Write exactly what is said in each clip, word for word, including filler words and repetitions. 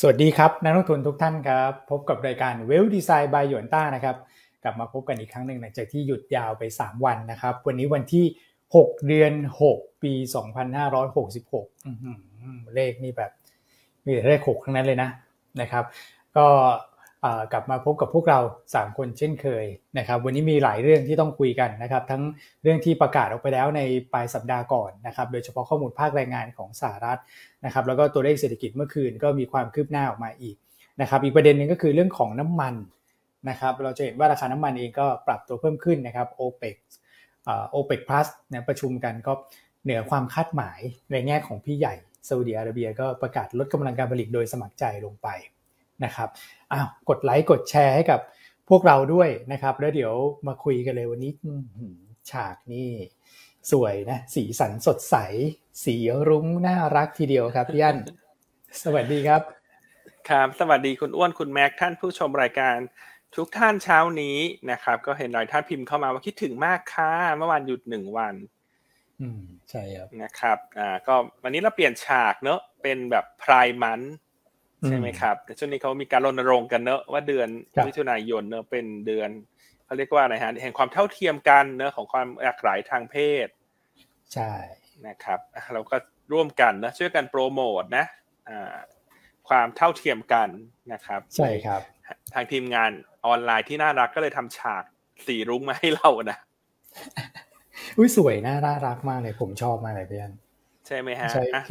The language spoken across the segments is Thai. สวัสดีครับนักลงทุนทุกท่านครับพบกับรายการ Wealth Design by หยวนต้านะครับกลับมาพบกันอีกครั้งหนึ่งหลังจากที่หยุดยาวไปสามวันนะครับวันนี้วันที่หกเดือนหกปีสองพันห้าร้อยหกสิบหกอื้อหือเลขนี่แบบมีแต่เลขหกทั้งนั้นเลยนะนะครับก็เอ่อกลับมาพบกับพวกเราสามคนเช่นเคยนะครับวันนี้มีหลายเรื่องที่ต้องคุยกันนะครับทั้งเรื่องที่ประกาศออกไปแล้วในปลายสัปดาห์ก่อนนะครับโดยเฉพาะข้อมูลภาคแรงงานของสหรัฐนะครับแล้วก็ตัวเลขเศรษฐกิจเมื่อคืนก็มีความคืบหน้าออกมาอีกนะครับอีกประเด็นนึงก็คือเรื่องของน้ำมันนะครับเราจะเห็นว่าราคาน้ำมันเองก็ปรับตัวเพิ่มขึ้นนะครับ OPEC เอ่อ OPEC Plus นะประชุมกันก็เหนือความคาดหมายในแง่ของพี่ใหญ่ซาอุดิอาระเบียก็ประกาศลดกำลังการผลิตโดยสมัครใจลงไปนะครับอ้าวกดไลค์กดแชร์ให้กับพวกเราด้วยนะครับแล้วเดี๋ยวมาคุยกันเลยวันนี้ฉากนี่สวยนะสีสันสดใสสีรุ้งน่ารักทีเดียวครับพี่อั้นสวัสดีครับครับสวัสดีคุณอ้วนคุณแม็กท่านผู้ชมรายการทุกท่านเช้านี้นะครับก็เห็นหลายท่านพิมพ์เข้ามาว่าคิดถึงมากค่ะเมื่อวานหยุดหนึ่งวันอืมใช่ครับนะครับอ่าก็วันนี้เราเปลี่ยนฉากเนอะเป็นแบบไพร์มันใช่ไหมครับแต่ช่วงนี้เขามีการรณรงค์กันเนอะว่าเดือนมิถุนายนเนอะเป็นเดือนเขาเรียกว่าอะไรฮะแห่งความเท่าเทียมกันเนอะของความหลากหลายทางเพศใช่นะครับเราก็ร่วมกันนะช่วยกันโปรโมทนะอ่าความเท่าเทียมกันนะครับใช่ครับทางทีมงานออนไลน์ที่น่ารักก็เลยทำฉากสีรุ้งมาให้เรานะอุ้ยสวยน่ารักมากเลยผมชอบมากเลยพี่อันใช่ไหมฮะ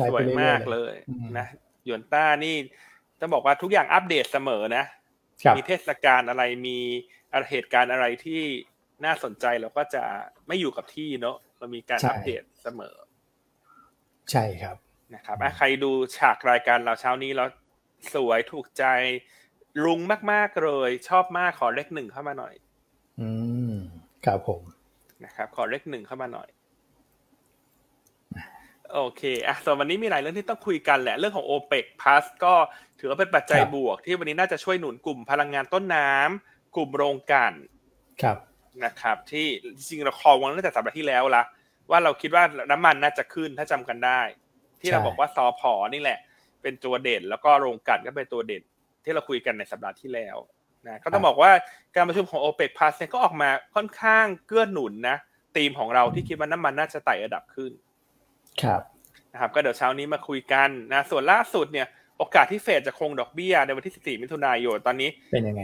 สวยมากเลยนะหยวนต้านี่จะบอกว่าทุกอย่างอัปเดตเสมอนะมีเทศกาลอะไรมีเหตุการณ์อะไรที่น่าสนใจเราก็จะไม่อยู่กับที่เนาะเรามีการอัปเดตเสมอใช่ครับนะครับใครดูฉากรายการเราเช้านี้เราสวยถูกใจรุ้งมากๆเลยชอบมากขอเลขหนึ่งเข้ามาหน่อยอืมครับผมนะครับขอเลขหนึ่งเข้ามาหน่อยโอเคอ่ะส่วนวันนี้มีหลายเรื่องที่ต้องคุยกันแหละเรื่องของ OPEC Plus ก็ถือว่าเป็นปัจจัยบวกที่วันนี้น่าจะช่วยหนุนกลุ่มพลังงานต้นน้ำกลุ่มโรงกลั่นครับนะครับที่จริงเราคอลตั้งแต่สัปดาห์ที่แล้วละว่าเราคิดว่าน้ำมันน่าจะขึ้นถ้าจำกันได้ที่เราบอกว่าสผ.นี่แหละเป็นตัวเด่นแล้วก็โรงกลั่นก็เป็นตัวเด่นที่เราคุยกันในสัปดาห์ที่แล้วนะก็ต้องบอกว่าการประชุมของ OPEC Plus เนี่ยก็ออกมาค่อนข้างเกื้อหนุนนะธีมของเราที่คิดว่าน้ำมันน่าจะไต่ระดับขึ้นครับนะครับก็เดี๋ยวเช้านี้มาคุยกันนะส่วนล่าสุดเนี่ยโอกาสที่เฟดจะคงดอกเบี้ยในวันที่สิบสี่มิถุนายนตอนนี้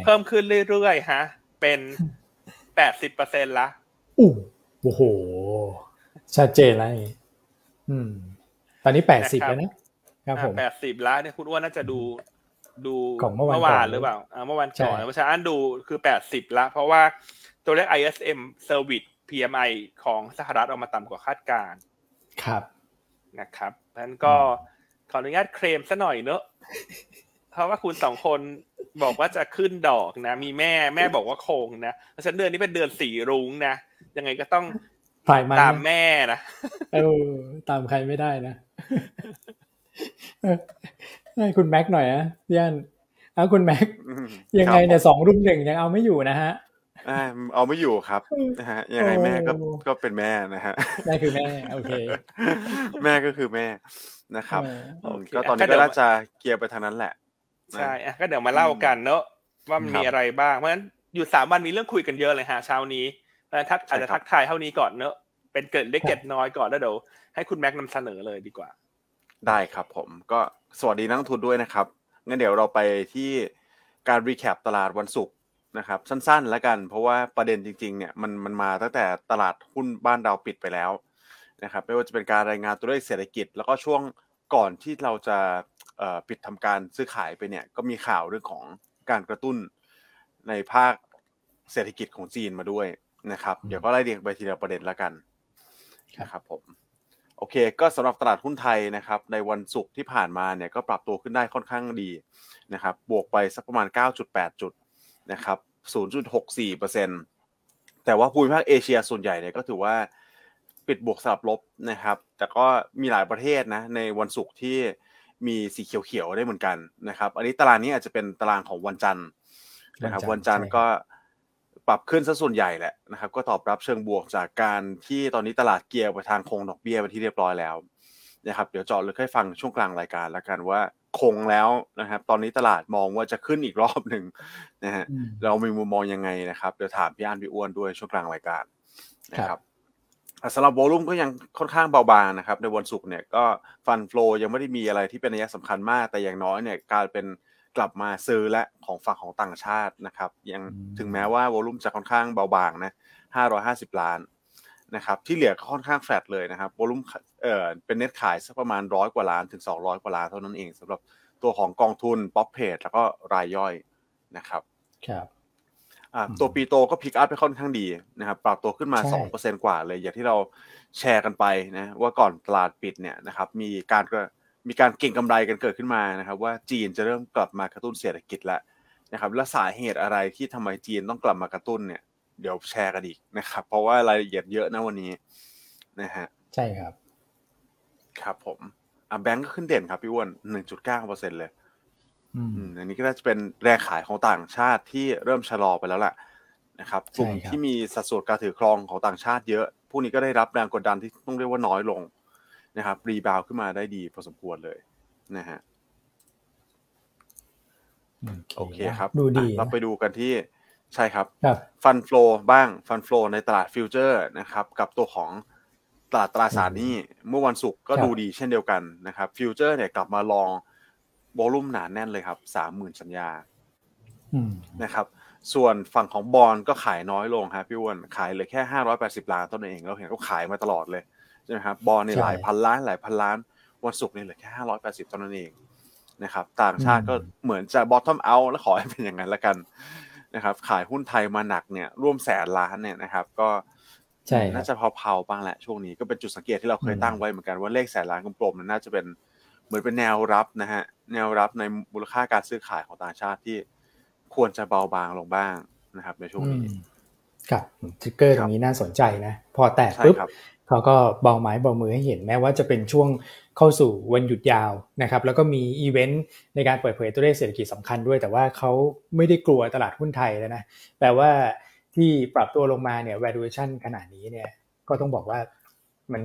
เพิ่มขึ้นเรื่อยๆฮะเป็น แปดสิบเปอร์เซ็นต์ ละอู้โอ้โหชัดเจนแล้วนี่อืมตอนนี้แปดสิบแล้วนะครับผมแปดสิบละเนี่ยคุณอ้วนน่าจะดูดูเมื่อวานหรือเปล่าอ่าเมื่อวานก่อนเพราะฉะนั้นดูคือแปดสิบละเพราะว่าตัวเลข ไอ เอส เอ็ม Service พี เอ็ม ไอ ของสหรัฐออกมาต่ำกว่าคาดการณ์ครับนะครับเพราะฉะนั้นก็ขออนุญาตเคลมซะหน่อยเนอะเพราะว่าคุณสองคนบอกว่าจะขึ้นดอกนะมีแม่แม่บอกว่าโคงนะเพราะฉะนั้นเดือนนี้เป็นเดือนสีรุ้งนะยังไงก็ต้องตามแม่นะเออตามใครไม่ได้นะให้คุณแม็กหน่อยนะย่านเอาคุณแม็กยังไงเนี่ยสองรุ่มหนึ่งยังเอาไม่อยู่นะฮะเอาไม่อยู่ครับนะฮะยังไงแม่ก็ก็เป็นแม่นะฮะแม่คือแม่โอเคแม่ก็คือแม่นะครับก็ตอนนี้ก็น่าจะเกียร์ไปทางนั้นแหละใช่ก็เดี๋ยวมาเล่ากันเนอะว่ามันมีอะไรบ้างเพราะฉะนั้นอยู่สามวันมีเรื่องคุยกันเยอะเลยฮะเช้านี้ทักอาจจะทักทายเท่านี้ก่อนเนอะเป็นเกิดเล็กเกิดน้อยก่อนแล้วเดี๋ยวให้คุณแม็กนำเสนอเลยดีกว่าได้ครับผมก็สวัสดีนักลงทุนด้วยนะครับงั้นเดี๋ยวเราไปที่การรีแคปตลาดวันศุกร์นะครับสั้นๆแล้วกันเพราะว่าประเด็นจริงๆเนี่ยมันมันมาตั้งแต่ตลาดหุ้นบ้านเราปิดไปแล้วนะครับไม่ว่าจะเป็นการรายงานตัวเลขเศรษฐกิจแล้วก็ช่วงก่อนที่เราจะเอ่อปิดทำการซื้อขายไปเนี่ยก็มีข่าวเรื่องของการกระตุ้นในภาคเศรษฐกิจของจีนมาด้วยนะครับเดี๋ยวก็ไล่เรียงไปทีละประเด็นละกันนะครับผมโอเคก็สำหรับตลาดหุ้นไทยนะครับในวันศุกร์ที่ผ่านมาเนี่ยก็ปรับตัวขึ้นได้ค่อนข้างดีนะครับบวกไปสักประมาณ เก้าจุดแปด จุดนะครับ ศูนย์จุดหกสี่เปอร์เซ็นต์ แต่ว่าภูมิภาคเอเชียส่วนใหญ่เนี่ยก็ถือว่าปิดบวกสลับลบนะครับแต่ก็มีหลายประเทศนะในวันศุกร์ที่มีสีเขียวๆได้เหมือนกันนะครับอันนี้ตารางนี้อาจจะเป็นตารางของวันจันทร์นะครับวันจันทร์ก็ปรับขึ้นซะส่วนใหญ่แหละนะครับก็ตอบรับเชิงบวกจากการที่ตอนนี้ตลาดเกียร์ไปทางคงดอกเบี้ยไปที่เรียบร้อยแล้วนะครับเดี๋ยวเจาะลึกให้ฟังช่วงกลางรายการละกันว่า คงแล้วนะครับตอนนี้ตลาดมองว่าจะขึ้นอีกรอบหนึ่งนะฮะเรามีมุมมองยังไงนะครับเดี๋ยวถามพี่อั้นพี่อ้วนด้วยช่วงกลางรายการนะครับสำหรับวอลุ่มก็ยังค่อนข้างเบาบางนะครับในวันศุกร์เนี่ยก็ฟันโฟลยังไม่ได้มีอะไรที่เป็นนัยสำคัญมากแต่อย่างน้อยเนี่ยการเป็นกลับมาซื้อและของฝั่งของต่างชาตินะครับยังถึงแม้ว่าวอลุ่มจะค่อนข้างเบาบางนะห้าร้อยห้าสิบล้านนะครับที่เหลือค่อนข้างแฟลตเลยนะครับวอลุ่มเอ่อเป็นเน็ตขายสักประมาณร้อยกว่าล้านถึงสองร้อยกว่าล้านเท่านั้นเองสำหรับตัวของกองทุนป๊อปเพจแล้วก็รายย่อยนะครับครับอ่าตัวปีโตก็พิกอัพไปค่อนข้างดีนะครับปรับตัวขึ้นมา สองเปอร์เซ็นต์ กว่าเลยอย่างที่เราแชร์กันไปนะว่าก่อนตลาดปิดเนี่ยนะครับมีการมีการเก็งกำไรกันเกิดขึ้นมานะครับว่าจีนจะเริ่มกลับมากระตุ้นเศรษฐกิจแล้วนะครับและสาเหตุอะไรที่ทำไมจีนต้องกลับมากระตุ้นเนี่ยเดี๋ยวแชร์กันอีกนะครับเพราะว่ารายละเอียดเยอะนะวันนี้นะฮะใช่ครับครับผมอ่ะแบงก์ก็ขึ้นเด่นครับพี่อ้วน หนึ่งจุดเก้าเปอร์เซ็นต์ เลยอืมอันนี้ก็น่าจะเป็นแรงขายของต่างชาติที่เริ่มชะลอไปแล้วล่ะนะครับกลุ่มที่มีสัดส่วนการถือครองของต่างชาติเยอะพวกนี้ก็ได้รับแรงกดดันที่ต้องเรียกว่าน้อยลงนะครับรีบาวด์ขึ้นมาได้ดีพอสมควรเลยนะฮะโอเคครับดูดีเราไปดูกันที่ใช่ครับฟันโฟลบ้างฟันโฟลในตลาดฟิวเจอร์นะครับกับตัวของตลาดตราสารหนี้เมื่อวันศุกร์ก็ดูดีเช่นเดียวกันนะครับฟิวเจอร์เนี่ยกลับมาลองวอลุ่มหนาแน่นเลยครับ สามหมื่น สัญญานะครับส่วนฝั่งของบอนด์ก็ขายน้อยลงฮะพี่อ้วนขายเหลือแค่ห้าร้อยแปดสิบล้านเท่านั้นเองเราเห็นเขาขายมาตลอดเลยใช่มั้ยครับบอนด์นี่หลายพันล้านหลายพันล้านวันศุกร์นี่เหลือแค่ห้าร้อยแปดสิบเท่านั้นเองนะครับต่างชาติก็เหมือนจะ bottom out แล้วขอให้เป็นอย่างนั้นละกันนะครับขายหุ้นไทยมาหนักเนี่ยร่วมแสนล้านเนี่ยนะครับก็น่าจะเผาๆบ้างแหละช่วงนี้ก็เป็นจุดสังเกตที่เราเคยตั้งไว้เหมือนกันว่าเลขแสนล้านกลมๆน่าจะเป็นเหมือนเป็นแนวรับนะฮะแนวรับในมูลค่าการซื้อขายของต่างชาติที่ควรจะเบาบางลงบ้างนะครับในช่วงนี้ครับทริกเกอร์ตรงนี้น่าสนใจนะพอแตะปุ๊บเขาก็เบาไม้เบามือให้เห็นแม้ว่าจะเป็นช่วงเข้าสู่วันหยุดยาวนะครับแล้วก็มีอีเวนต์ในการเปิดเผยตัวเลขเศรษฐกิจสำคัญด้วยแต่ว่าเขาไม่ได้กลัวตลาดหุ้นไทยแล้วนะแปลว่าที่ปรับตัวลงมาเนี่ย valuation ขนาดนี้เนี่ยก็ต้องบอกว่ามัน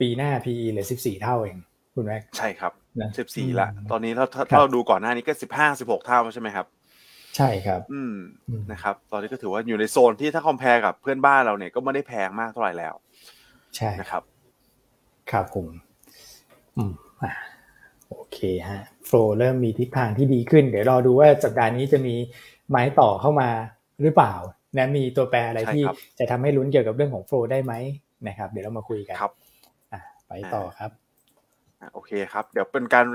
ปีหน้า พี อี เหลือสิบสี่เท่าเองคุณแม็กใช่ครับนะสิบสี่ละตอนนี้ถ้าถ้าเราดูก่อนหน้านี้ก็สิบห้า สิบหกเท่าใช่ไหมครับใช่ครับอืมนะครับตอนนี้ก็ถือว่าอยู่ในโซนที่ถ้าคอมแพร์กับเพื่อนบ้านเราเนี่ยก็ไม่ได้แพงมากเท่าไหร่แล้วใช่นะครับครับผมอืมอ่ะโอเคฮะโฟลเริ่มมีทิศทางที่ดีขึ้นเดี๋ยวรอดูว่าสัปดาห์นี้จะมีไม้ต่อเข้ามาหรือเปล่านะมีตัวแปรอะไรที่จะทำให้ลุ้นเกี่ยวกับเรื่องของโฟลได้ไหมนะครับเดี๋ยวเรามาคุยกันครับอ่ะไปต่อครับโอเคครับเดี๋ยวเป็นการ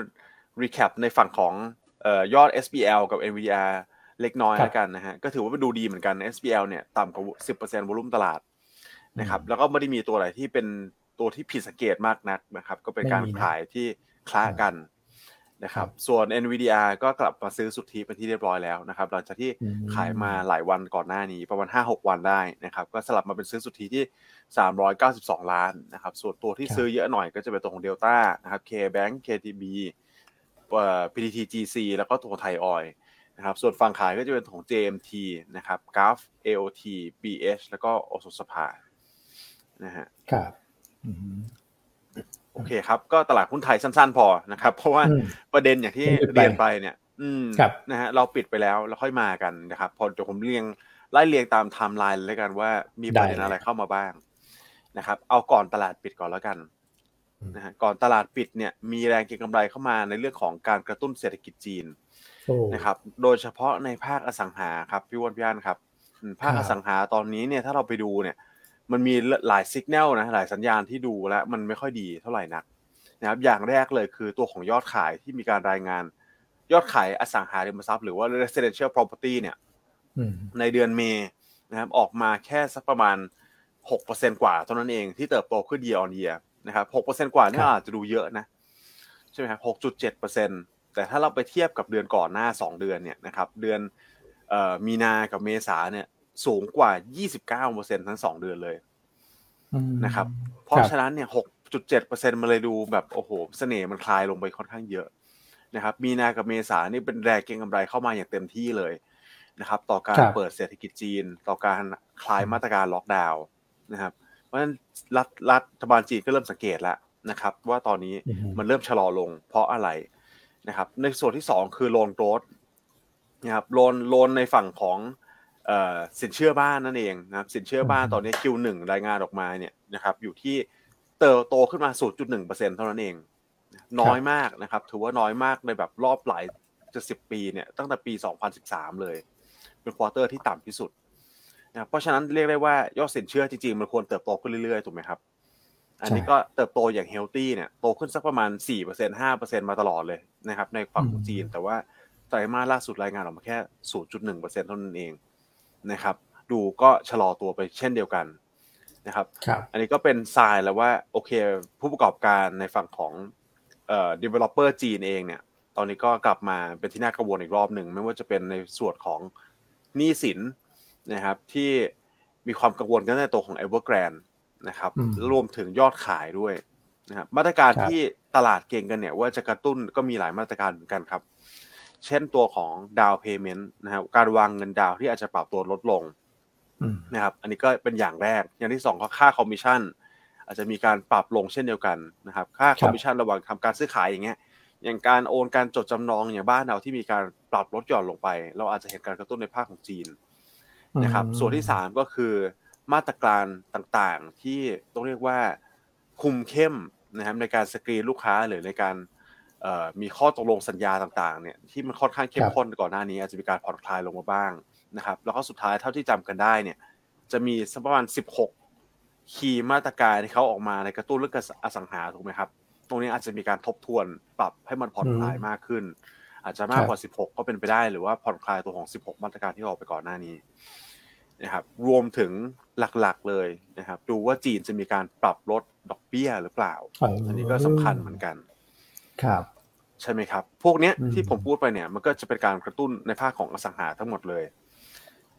recap ในฝั่งของเอ่อยอด เอส บี แอล กับ เอ็น วี อาร์ เล็กน้อยแล้วกันนะฮะก็ถือว่าไปดูดีเหมือนกัน เอส บี แอล เนี่ยต่ำกว่า สิบเปอร์เซ็นต์ วอลุ่มตลาดนะครับแล้วก็ไม่ได้มีตัวไหนที่เป็นตัวที่ผิดสังเกตมากนักนะครับก็เป็นการขายที่คล้ากันนะครับส่วน เอ็น วี ดี อาร์ ก็กลับมาซื้อสุทธิเป็นที่เรียบร้อยแล้วนะครับหลังจากที่ขายมาหลายวันก่อนหน้านี้ประมาณ ห้าหก วันได้นะครับก็สลับมาเป็นซื้อสุทธิที่สามร้อยเก้าสิบสองล้านนะครับส่วนตัวที่ซื้อเยอะหน่อยก็จะเป็นตัวของ Delta นะครับ K Bank เค ที บี เอ่อ พี ที ที จี ซี แล้วก็ตัว Thai Oil นะครับส่วนฝั่งขายก็จะเป็นของ เจ เอ็ม ที นะครับ Gulf เอ โอ ที บี เอช แล้วก็อสสภานะฮะครับอืมโอเคครับก็ตลาดหุ้นไทยสั้นๆพอนะครับเพราะว่าประเด็นอย่างที่เรียนไปเนี่ยอืมนะฮะเราปิดไปแล้วแล้วค่อยมากันนะครับพอเดี๋ยวผมเรียงไล่เรียงตามไทม์ไลน์แล้วกันว่ามีประเด็นอะไรเข้ามาบ้างนะครับเอาก่อนตลาดปิดก่อนแล้วกันนะฮะก่อนตลาดปิดเนี่ยมีแรงเก็งกำไรเข้ามาในเรื่องของการกระตุ้นเศรษฐกิจจีนนะครับโดยเฉพาะในภาคอสังหาครับพี่วอนพี่อั้นครับภาคอสังหาตอนนี้เนี่ยถ้าเราไปดูเนี่ยมันมีหลายสัญญาณนะหลายสัญญาณที่ดูแล้วมันไม่ค่อยดีเท่าไหร่นักนะครับอย่างแรกเลยคือตัวของยอดขายที่มีการรายงานยอดขายอสังหาริมทรัพย์หรือว่า residential property เนี่ยในเดือนเมษนะครับออกมาแค่สักประมาณ หกเปอร์เซ็นต์ กว่าเท่านั้นเองที่เติบโตขึ้น year on year นะครับ หกเปอร์เซ็นต์ กว่านี่อาจจะดูเยอะนะใช่ไหมครับ หกจุดเจ็ดเปอร์เซ็นต์ แต่ถ้าเราไปเทียบกับเดือนก่อนหน้าสองเดือนเนี่ยนะครับเดือนเอ่อมีนากับเมษาเนี่ยสูงกว่า ยี่สิบเก้าเปอร์เซ็นต์ ทั้งสองเดือนเลยนะครับเพราะฉะนั้นเนี่ย หกจุดเจ็ดเปอร์เซ็นต์ มาเลยดูแบบโอ้โหเสน่ห์มันคลายลงไปค่อนข้างเยอะนะครับมีนากับเมษานี่เป็นแรงเก็งกำไรเข้ามาอย่างเต็มที่เลยนะครับต่อการเปิดเศรษฐกิจจีนต่อการคลายมาตรการล็อกดาวน์นะครับเพราะฉะนั้นรัฐรัฐบาลจีนก็เริ่มสังเกตแล้วนะครับว่าตอนนี้มันเริ่มชะลอลงเพราะอะไร นะครับในส่วนที่สองคือโลนโกรทนะครับโลนโลนในฝั่งของเอ่อสินเชื่อบ้านนั่นเองนะครับสินเชื่อบ้านตอนนี้ คิว หนึ่ง รายงานออกมาเนี่ยนะครับอยู่ที่เติบโตขึ้นมา ศูนย์จุดหนึ่งเปอร์เซ็นต์ เท่านั้นเองน้อยมากนะครับถือว่าน้อยมากในแบบรอบหลายจะสิบปีเนี่ยตั้งแต่ปีสองพันสิบสามเลยเป็นควอเตอร์ที่ต่ำที่สุดนะเพราะฉะนั้นเรียกได้ว่ายอดสินเชื่อจริงๆมันควรเติบโตขึ้นเรื่อยๆถูกไหมครับอันนี้ก็เติบโตอย่างเฮลตี้เนี่ยโตขึ้นสักประมาณ สี่เปอร์เซ็นต์ ห้าเปอร์เซ็นต์ มาตลอดเลยนะครับในฝั่งของจีนแต่ว่าไตรมาสล่าสุดรายงานออกมาแค่ ศูนย์จุดหนึ่งเปอร์เซ็นต์ เท่านั้นเองนะครับดูก็ชะลอตัวไปเช่นเดียวกันนะครับอันนี้ก็เป็นไซน์แล้วว่าโอเคผู้ประกอบการในฝั่งของเอ่อ developer จีนเองเนี่ยตอนนี้ก็กลับมาเป็นที่น่ากังวลอีกรอบหนึ่งไม่ว่าจะเป็นในส่วนของหนี้สินนะครับที่มีความกังวลกันในตัวของ Evergreen นะครับรวมถึงยอดขายด้วยนะครับมาตรการที่ตลาดเก่งกันเนี่ยว่าจะกระตุ้นก็มีหลายมาตรการเหมือนกันครับเช่นตัวของ down payment นะครับการวางเงินดาวที่อาจจะปรับตัวลดลงนะครับอันนี้ก็เป็นอย่างแรกอย่างที่สองก็ค่าคอมมิชชั่นอาจจะมีการปรับลงเช่นเดียวกันนะครับค่าคอมมิชชั่นระหว่างทำการซื้อขายอย่างเงี้ยอย่างการโอนการจดจำนองอย่างบ้านเราที่มีการปรับลดหย่อนลงไปเราอาจจะเห็นการกระตุ้นในภาคของจีนนะครับส่วนที่สามก็คือมาตรการต่างๆที่ต้องเรียกว่าคุมเข้มนะครับในการสกรีนลูกค้าหรือในการมีข้อตกลงสัญญาต่างๆเนี่ยที่มันค่อนข้างเข้มข้นก่อนหน้านี้อาจจะมีการผ่อนคลายลงมาบ้างนะครับแล้วก็สุดท้ายเท่าที่จำกันได้เนี่ยจะมีสักประมาณสิบหกคีย์มาตรการที่เขาออกมาในกระตุ้นเรื่องอสังหาถูกไหมครับตรงนี้อาจจะมีการทบทวนปรับให้มันผ่อนคลายมากขึ้นอาจจะมากกว่าสิบหกก็เป็นไปได้หรือว่าผ่อนคลายตัวของสิบหกมาตรการที่ออกไปก่อนหน้านี้นะครับรวมถึงหลักๆเลยนะครับดูว่าจีนจะมีการปรับลดดอกเบี้ยหรือเปล่าอันนี้ก็สำคัญเหมือนกันครับใช่ไหมครับพวกเนี้ยที่ผมพูดไปเนี่ยมันก็จะเป็นการกระตุ้นในภาคของอสังหาทั้งหมดเลย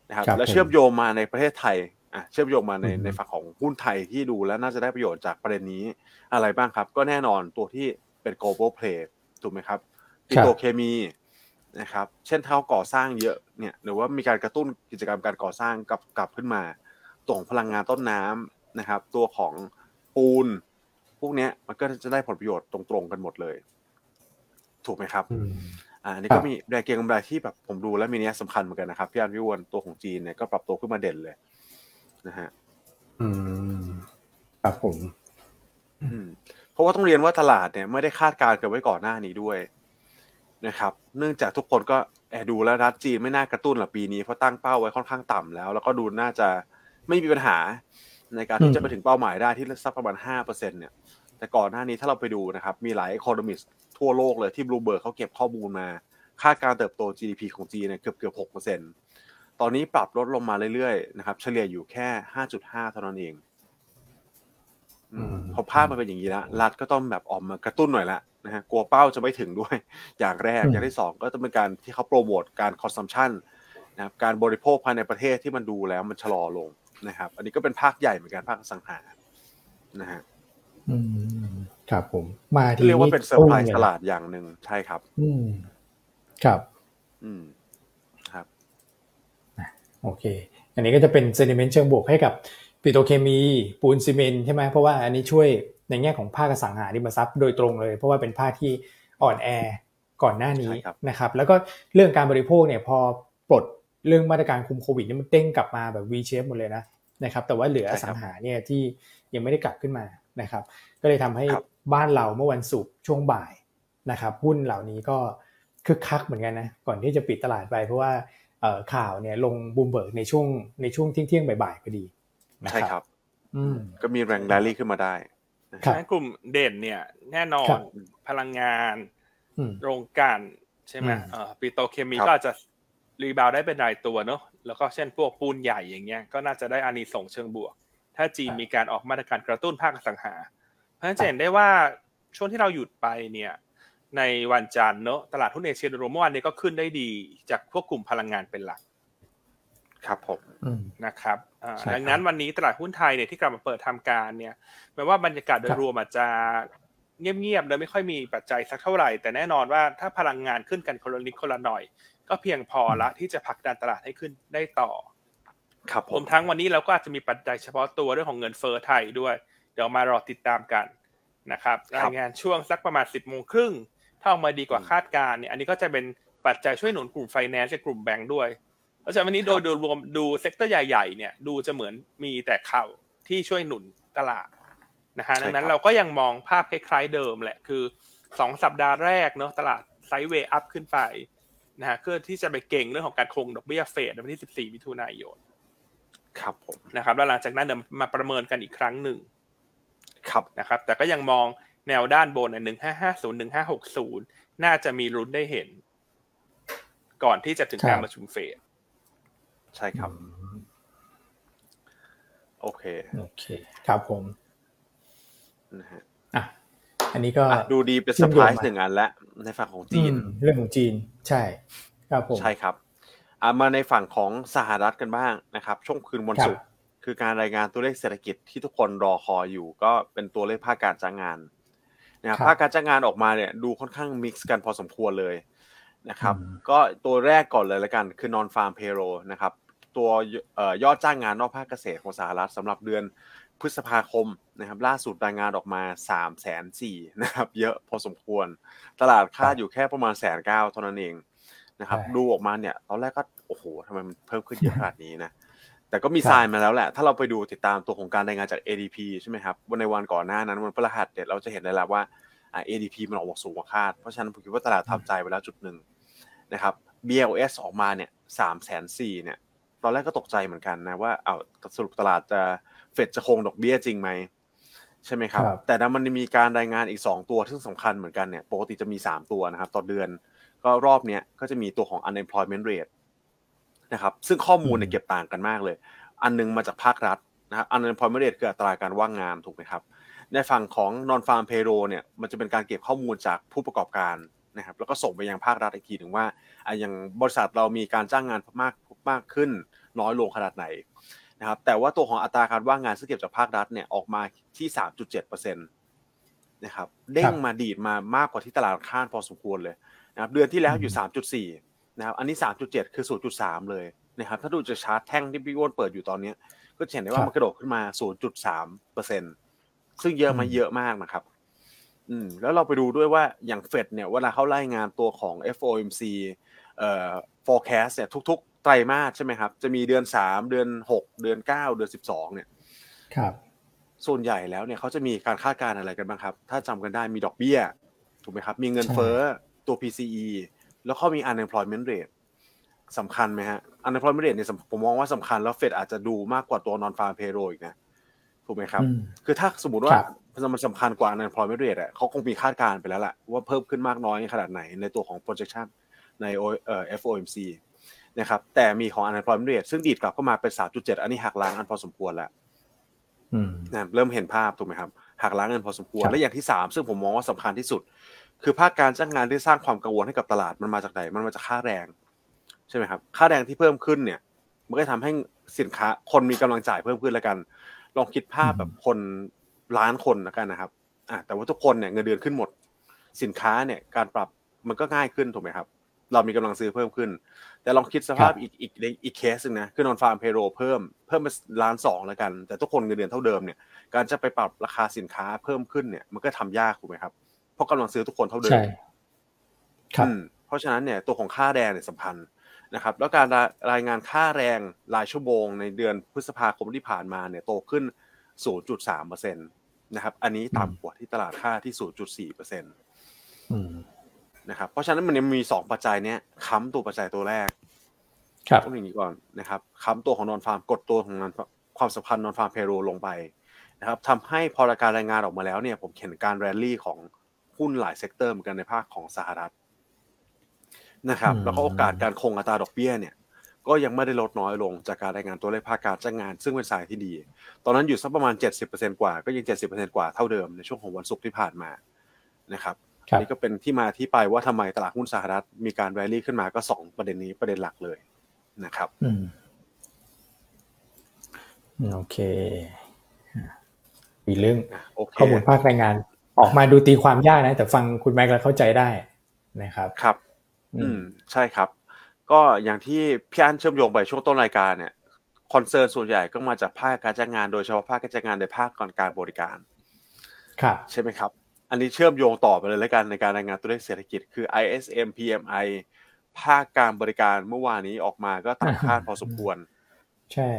นะครับและเชื่อมโยงมาในประเทศไทยอ่ะเชื่อมโยงมาในในฝั่งของหุ้นไทยที่ดูแล้วน่าจะได้ประโยชน์จากประเด็นนี้อะไรบ้างครับก็แน่นอนตัวที่เป็น global play ถูกไหมครับปิโตรเคมีนะครับเช่นเท่าก่อสร้างเยอะเนี่ยหรือว่ามีการกระตุ้นกิจกรรมการก่อสร้างกลับกลับขึ้นมาตัวของพลังงานต้นน้ำนะครับตัวของปูนพวกเนี้ยมันก็จะได้ผลประโยชน์ตรงๆกันหมดเลยถูกไหมครับอ่านี่ก็มีรายเก็งกำไรที่แบบผมดูแล้วมีเนี้ยสำคัญเหมือนกันนะครับพี่อันพี่วอนตัวของจีนเนี่ยก็ปรับตัวขึ้นมาเด่นเลยนะฮะอืมครับผมอืมเพราะว่าต้องเรียนว่าตลาดเนี่ยไม่ได้คาดการณ์กันไว้ก่อนหน้านี้ด้วยนะครับเนื่องจากทุกคนก็แอบดูแล้วรัฐจีนไม่น่ากระตุ้นหรอกปีนี้เพราะตั้งเป้าไว้ค่อนข้างต่ำแล้วแล้วก็ดูน่าจะไม่มีปัญหาในการที่จะไปถึงเป้าหมายได้ที่สักประมาณ ห้าเปอร์เซ็นต์ เนี่ยแต่ก่อนหน้านี้ถ้าเราไปดูนะครับมีหลาย economist ทั่วโลกเลยที่ Bloomberg เขาเก็บข้อมูลมาคาดการเติบโต จี ดี พี ของจีนเนี่ยเกือบๆ หกเปอร์เซ็นต์ตอนนี้ปรับลดลงมาเรื่อยๆนะครับเฉลี่ยอยู่แค่ ห้าจุดห้า เท่านั้นเองอืมพอภาพมันเป็นอย่างนี้แล้วรัฐก็ต้องแบบออกมากระตุ้นหน่อยละนะฮะกลัวเป้าจะไม่ถึงด้วยอย่างแรกอย่างที่สองก็ต้องเป็นการที่เขาโปรโมทการคอนซัมชั่นนะครับการบริโภคภายในประเทศที่มันดูแล้วมันชะลอลงนะครับอันนี้ก็เป็นภาคใหญ่เหมือนกันภาคอสังหานะฮะอืมครับผมมาที่เรียกว่าเป็นเซอร์ไพรส์ตลาดอย่างนึงใช่ครับอืมครับอืมโอเคอันนี้ก็จะเป็นเซนิเมนต์เชิงบวกให้กับปิโตรเคมีปูนซีเมนต์ใช่ไหมเพราะว่าอันนี้ช่วยในแง่ของภาคอสังหาริมทรัพย์โดยตรงเลยเพราะว่าเป็นภาคที่อ่อนแอก่อนหน้านี้นะครับแล้วก็เรื่องการบริโภคเนี่ยพอปลดเรื่องมาตรการคุมโควิดนี่มันเด้งกลับมาแบบ V shape หมดเลยนะนะครับแต่ว่าเหลืออสังหาเนี่ยที่ยังไม่ได้กลับขึ้นมานะครับก็เลยทำให้บ้านเราเมื่อวันศุกร์ช่วงบ่ายนะครับหุ้นเหล่านี้ก็คึกคักเหมือนกันนะก่อนที่จะปิดตลาดไปเพราะว่าข่าวเนี่ยลงบูมเบิร์กในช่วงในช่วงเที่ยงๆบ่ายๆพอดีใช่ครับก็มีแรงแรลลี่ขึ้นมาได้ฉะนั้นกลุ่มเด่นเนี่ยแน่นอนพลังงานโรงกลั่นใช่ไหมปิโตรเคมีก็จะรีบาวได้เป็นรายตัวเนาะแล้วก็เช่นพวกปูนใหญ่อย่างเงี้ยก็น่าจะได้อานิสงส์เชิงบวกถ้าจีนมีการออกมาตรการกระตุ้นภาคอสังหาเพราะฉะนั้นเห็นได้ว่าช่วงที่เราหยุดไปเนี่ยในวันจันทร์เนอะตลาดหุ้นเอเชียโดยรวมเมื่อวานนี้ก็ขึ้นได้ดีจากพวกกลุ่มพลังงานเป็นหลักครับผมนะครับดังนั้นวันนี้ตลาดหุ้นไทยเนี่ยที่กลับมาเปิดทำการเนี่ยแม้ว่าบรรยากาศโดยรวมอาจจะเงียบๆเลยไม่ค่อยมีปัจจัยสักเท่าไหร่แต่แน่นอนว่าถ้าพลังงานขึ้นกันคนละนิดคนละหน่อยก็เพียงพอละที่จะผลักดันตลาดให้ขึ้นได้ต่อครับผมทั้งวันนี้เราก็อาจจะมีปัจจัยเฉพาะตัวเรื่องของเงินเฟ้อไทยด้วยเดี๋ยวมารอติดตามกันนะครับรายงานช่วงสักประมาณ สิบโมงครึ่ง ถ้าออกมาดีกว่าคาดการณ์เนี่ยอันนี้ก็จะเป็นปัจจัยช่วยหนุนกลุ่มไฟแนนซ์กับกลุ่มแบงก์ด้วยเพราะฉะนั้นวันนี้โดยรวมดูเซกเตอร์ใหญ่ๆเนี่ยดูจะเหมือนมีแต่ข่าวที่ช่วยหนุนตลาดนะฮะดังนั้นเราก็ยังมองภาพคล้ายๆเดิมแหละคือสองสัปดาห์แรกเนาะตลาดไซด์เวย์อัพขึ้นไปนะฮะเพื่อที่จะไปเก่งเรื่องของการคงดอกเบี้ยเฟดในวันที่สิบสี่มิถุนายนครับผมนะครับแล้วหลังจากนั้นเดี๋ยวมาประเมินกันอีกครั้งหนึ่งครับนะครับแต่ก็ยังมองแนวด้านบนในหนึ่งพันห้าร้อยห้าสิบ หนึ่งพันห้าร้อยหกสิบน่าจะมีลุ้นได้เห็นก่อนที่จะถึงการประชุมเฟดใช่ครับโอเคโอเคครับผมนะฮะอ่ะอันนี้ก็ดูดีเป็นเซอร์ไพรส์หนึ่งอันละในฝั่งของจีนเรื่องของจีนใช่ครับผมใช่ครับอ่ะมาในฝั่งของสหรัฐกันบ้างนะครับช่วงคืนวันศุกร์คือการรายงานตัวเลขเศรษฐกิจที่ทุกคนรอคอยอยู่ก็เป็นตัวเลขภาคการจ้างงานนะครับภาคการจ้างงานออกมาเนี่ยดูค่อนข้างมิกซ์กันพอสมควรเลยนะครับก็ตัวแรกก่อนเลยละกันคือ Non Farm Payroll นะครับตัวยอดจ้างงานนอกภาคเกษตรของสหรัฐสำหรับเดือนพฤษภาคมนะครับล่าสุดรายงานออกมา สามแสนสี่หมื่น นะครับเยอะพอสมควรตลาดคาดอยู่แค่ประมาณ หนึ่งแสนเก้าพัน เท่านั้นเองนะครับดูออกมาเนี่ยตอนแรกก็โอ้โหทำไมมันเพิ่มขึ้นเยอะขนาดนี้นะแต่ก็มีไซน์มาแล้วแหละถ้าเราไปดูติดตามตัวของการรายงานจาก เอ ดี พี ใช่ไหมครับวันในวันก่อนหน้านั้นวันพฤหัสเนี่ยเราจะเห็นได้แล้วว่าอ่า เอ ดี พี มันออกมาสูงกว่าคาดเพราะฉะนั้นผมคิดว่าตลาดทำใจไปแล้วจุดหนึ่งนะครับ บี แอล เอส ออกมาเนี่ย สามแสนสี่หมื่น เนี่ยตอนแรกก็ตกใจเหมือนกันนะว่าเอาสรุปตลาดจะเฟดจะคงดอกเบี้ยจริงไหมใช่ไหมครับแต่นั้นมันมีการรายงานอีกสองตัวซึ่งสำคัญเหมือนกันเนี่ยปกติจะมีสามตัวนะครับต่อเดือนก็รอบเนี้ยก็จะมีตัวของ Unemployment Rate นะครับซึ่งข้อมูลเนี่ยเก็บต่างกันมากเลยอันนึงมาจากภาครัฐนะครับ Unemployment Rate คืออัตราการว่างงานถูกไหมครับในฝั่งของ Non Farm Payroll เนี่ยมันจะเป็นการเก็บข้อมูลจากผู้ประกอบการนะครับแล้วก็ส่งไปยังภาครัฐอีกทีนึงว่าอ่ะอย่างบริษัทเรามีการจ้างงานมากมากขึ้นน้อยลงขนาดไหนนะครับแต่ว่าตัวของอัตราการว่างงานซึ่งเก็บจากภาครัฐเนี่ยออกมาที่ สามจุดเจ็ดเปอร์เซ็นต์ นะครับเด้งมาดีดมามากกว่าที่ตลาดคาดพอสมควรเลยนะครับเดือนที่แล้วอยู่ สามจุดสี่ นะครับอันนี้ สามจุดเจ็ด คือ ศูนย์จุดสาม เลยนะครับถ้าดูจากชาร์ตแท่งที่พี่อ้วนเปิดอยู่ตอนนี้ก็เห็นได้ว่ามันกระโดดขึ้นมา ศูนย์จุดสามเปอร์เซ็นต์ ซึ่งเยอะมาเยอะมากนะครับอืมแล้วเราไปดูด้วยว่าอย่างเฟดเนี่ยเวลาเขารายงานตัวของ เอฟ โอ เอ็ม ซี เอ่อ forecast เนี่ยทุกๆไตรมาสใช่ไหมครับจะมีเดือนสามเดือนหกเดือนเก้าเดือนสิบสองเนี่ยครับส่วนใหญ่แล้วเนี่ยเขาจะมีการคาดการณ์อะไรกันบ้างครับถ้าจำกันได้มีดอกเบี้ยถูกไหมครับมีเงินเฟ้อตัว พี ซี อี แล้วก็มี unemployment rate สำคัญไหมฮะ unemployment rate เนี่ยผมมองว่าสำคัญแล้วเฟดอาจจะดูมากกว่าตัว non farm payroll อีกนะถูกไหมครับคือถ้าสมมติว่ามันสำคัญกว่า unemployment rate อ่ะเขาคงมีคาดการณ์ไปแล้วล่ะว่าเพิ่มขึ้นมากน้อยขนาดไหนในตัวของ projection ใน เอฟ โอ เอ็ม ซีนะครับแต่มีของ unemployment rate ซึ่งดีดกลับเข้ามาเป็น สามจุดเจ็ด อันนี้หักล้างอันพอสมควรแล้วอืมนะเริ่มเห็นภาพถูกมั้ยครับหักล้างอันพอสมควรและอย่างที่สามซึ่งผมมองว่าสำคัญที่สุดคือภาคการจ้างงานที่สร้างความกังวลให้กับตลาดมันมาจากไหนมันมาจากค่าแรงใช่มั้ยครับค่าแรงที่เพิ่มขึ้นเนี่ยมันก็ทำให้สินค้าคนมีกำลังจ่ายเพิ่มขึ้นแล้วกันลองคิดภาพแบบคนล้านคนแล้วกันนะครับอ่ะแต่ว่าทุกคนเนี่ยเงินเดือนขึ้นหมดสินค้าเนี่ยการปรับมันก็ง่ายขึ้นถูกมั้ยครับเรามีกำลังซื้อเพิ่มขึ้นแต่ลองคิดสภาพอีกอีกอีกเคสนึงนะคือ Non Farm Payroll เพิ่มเพิ่มเป็นล้านสองแล้วกันแต่ทุกคนเงินเดือนเท่าเดิมเนี่ยการจะไปปรับราคาสินค้าเพิ่มขึ้นเนี่ยมันก็ทำยากถูกไหมครับเพราะกำลังซื้อทุกคนเท่าเดิมครับเพราะฉะนั้นเนี่ยตัวของค่าแรงเนี่ยสำคัญนะครับแล้วการรายงานค่าแรงรายชั่วโมงในเดือนพฤษภาคมที่ผ่านมาเนี่ยโตขึ้น ศูนย์จุดสามเปอร์เซ็นต์ นะครับอันนี้ต่ำกว่าที่ตลาดคาดที่ ศูนย์จุดสี่เปอร์เซ็นต์ อืมนะครับเพราะฉะนั้นมันมีสองปัจจัยเนี้ยค้ำตัวปัจจัยตัวแรกครับต้องอย่างนี้ก่อนนะครับค้ำตัวของ Non Farm กดตัวของนั้นความสัมพันธ์ Non Farm Payroll ลงไปนะครับทำให้พอรายการรายงานออกมาแล้วเนี่ยผมเห็นการแรลลี่ของหุ้นหลายเซกเตอร์เหมือนกันในภาคของสหรัฐนะครับแล้วก็โอกาสการคงอัตราดอกเบี้ยเนี่ยก็ยังไม่ได้ลดน้อยลงจากการรายงานตัวเลขภาคการจ้างงานซึ่งเป็นสายที่ดีตอนนั้นอยู่สักประมาณ เจ็ดสิบเปอร์เซ็นต์ กว่าก็ยัง เจ็ดสิบเปอร์เซ็นต์ กว่าเท่าเดิมในช่วงของวันศุกร์ที่ผ่านมานะครับนี่ก็เป็นที่มาที่ไปว่าทำไมตลาดหุ้นสหรัฐมีการแรลลี่ขึ้นมาก็สองประเด็นนี้ประเด็นหลักเลยนะครับอืมโอเคมีเรื่องข้อมูลภาครายงานออกมาดูตีความยากนะแต่ฟังคุณแม็กซ์แล้วเข้าใจได้นะครับครับอืมใช่ครับก็อย่างที่พี่อั้นเชื่อมโยงไปช่วงต้นรายการเนี่ยคอนเซิร์นส่วนใหญ่ก็มาจากภาคการจ้างงานโดยเฉพาะภาคการจ้างงานในภาคการบริการครับใช่ไหมครับ อันนี้เชื่อมโยงต่อไปเลยแล้วกันในการรายงานตัวเลขเศรษฐกิจคือ ไอ เอส เอ็ม พี เอ็ม ไอ ภาคการบริการเมื่อวานนี้ออกมาก็ต่ำคาดพอสมควรใช่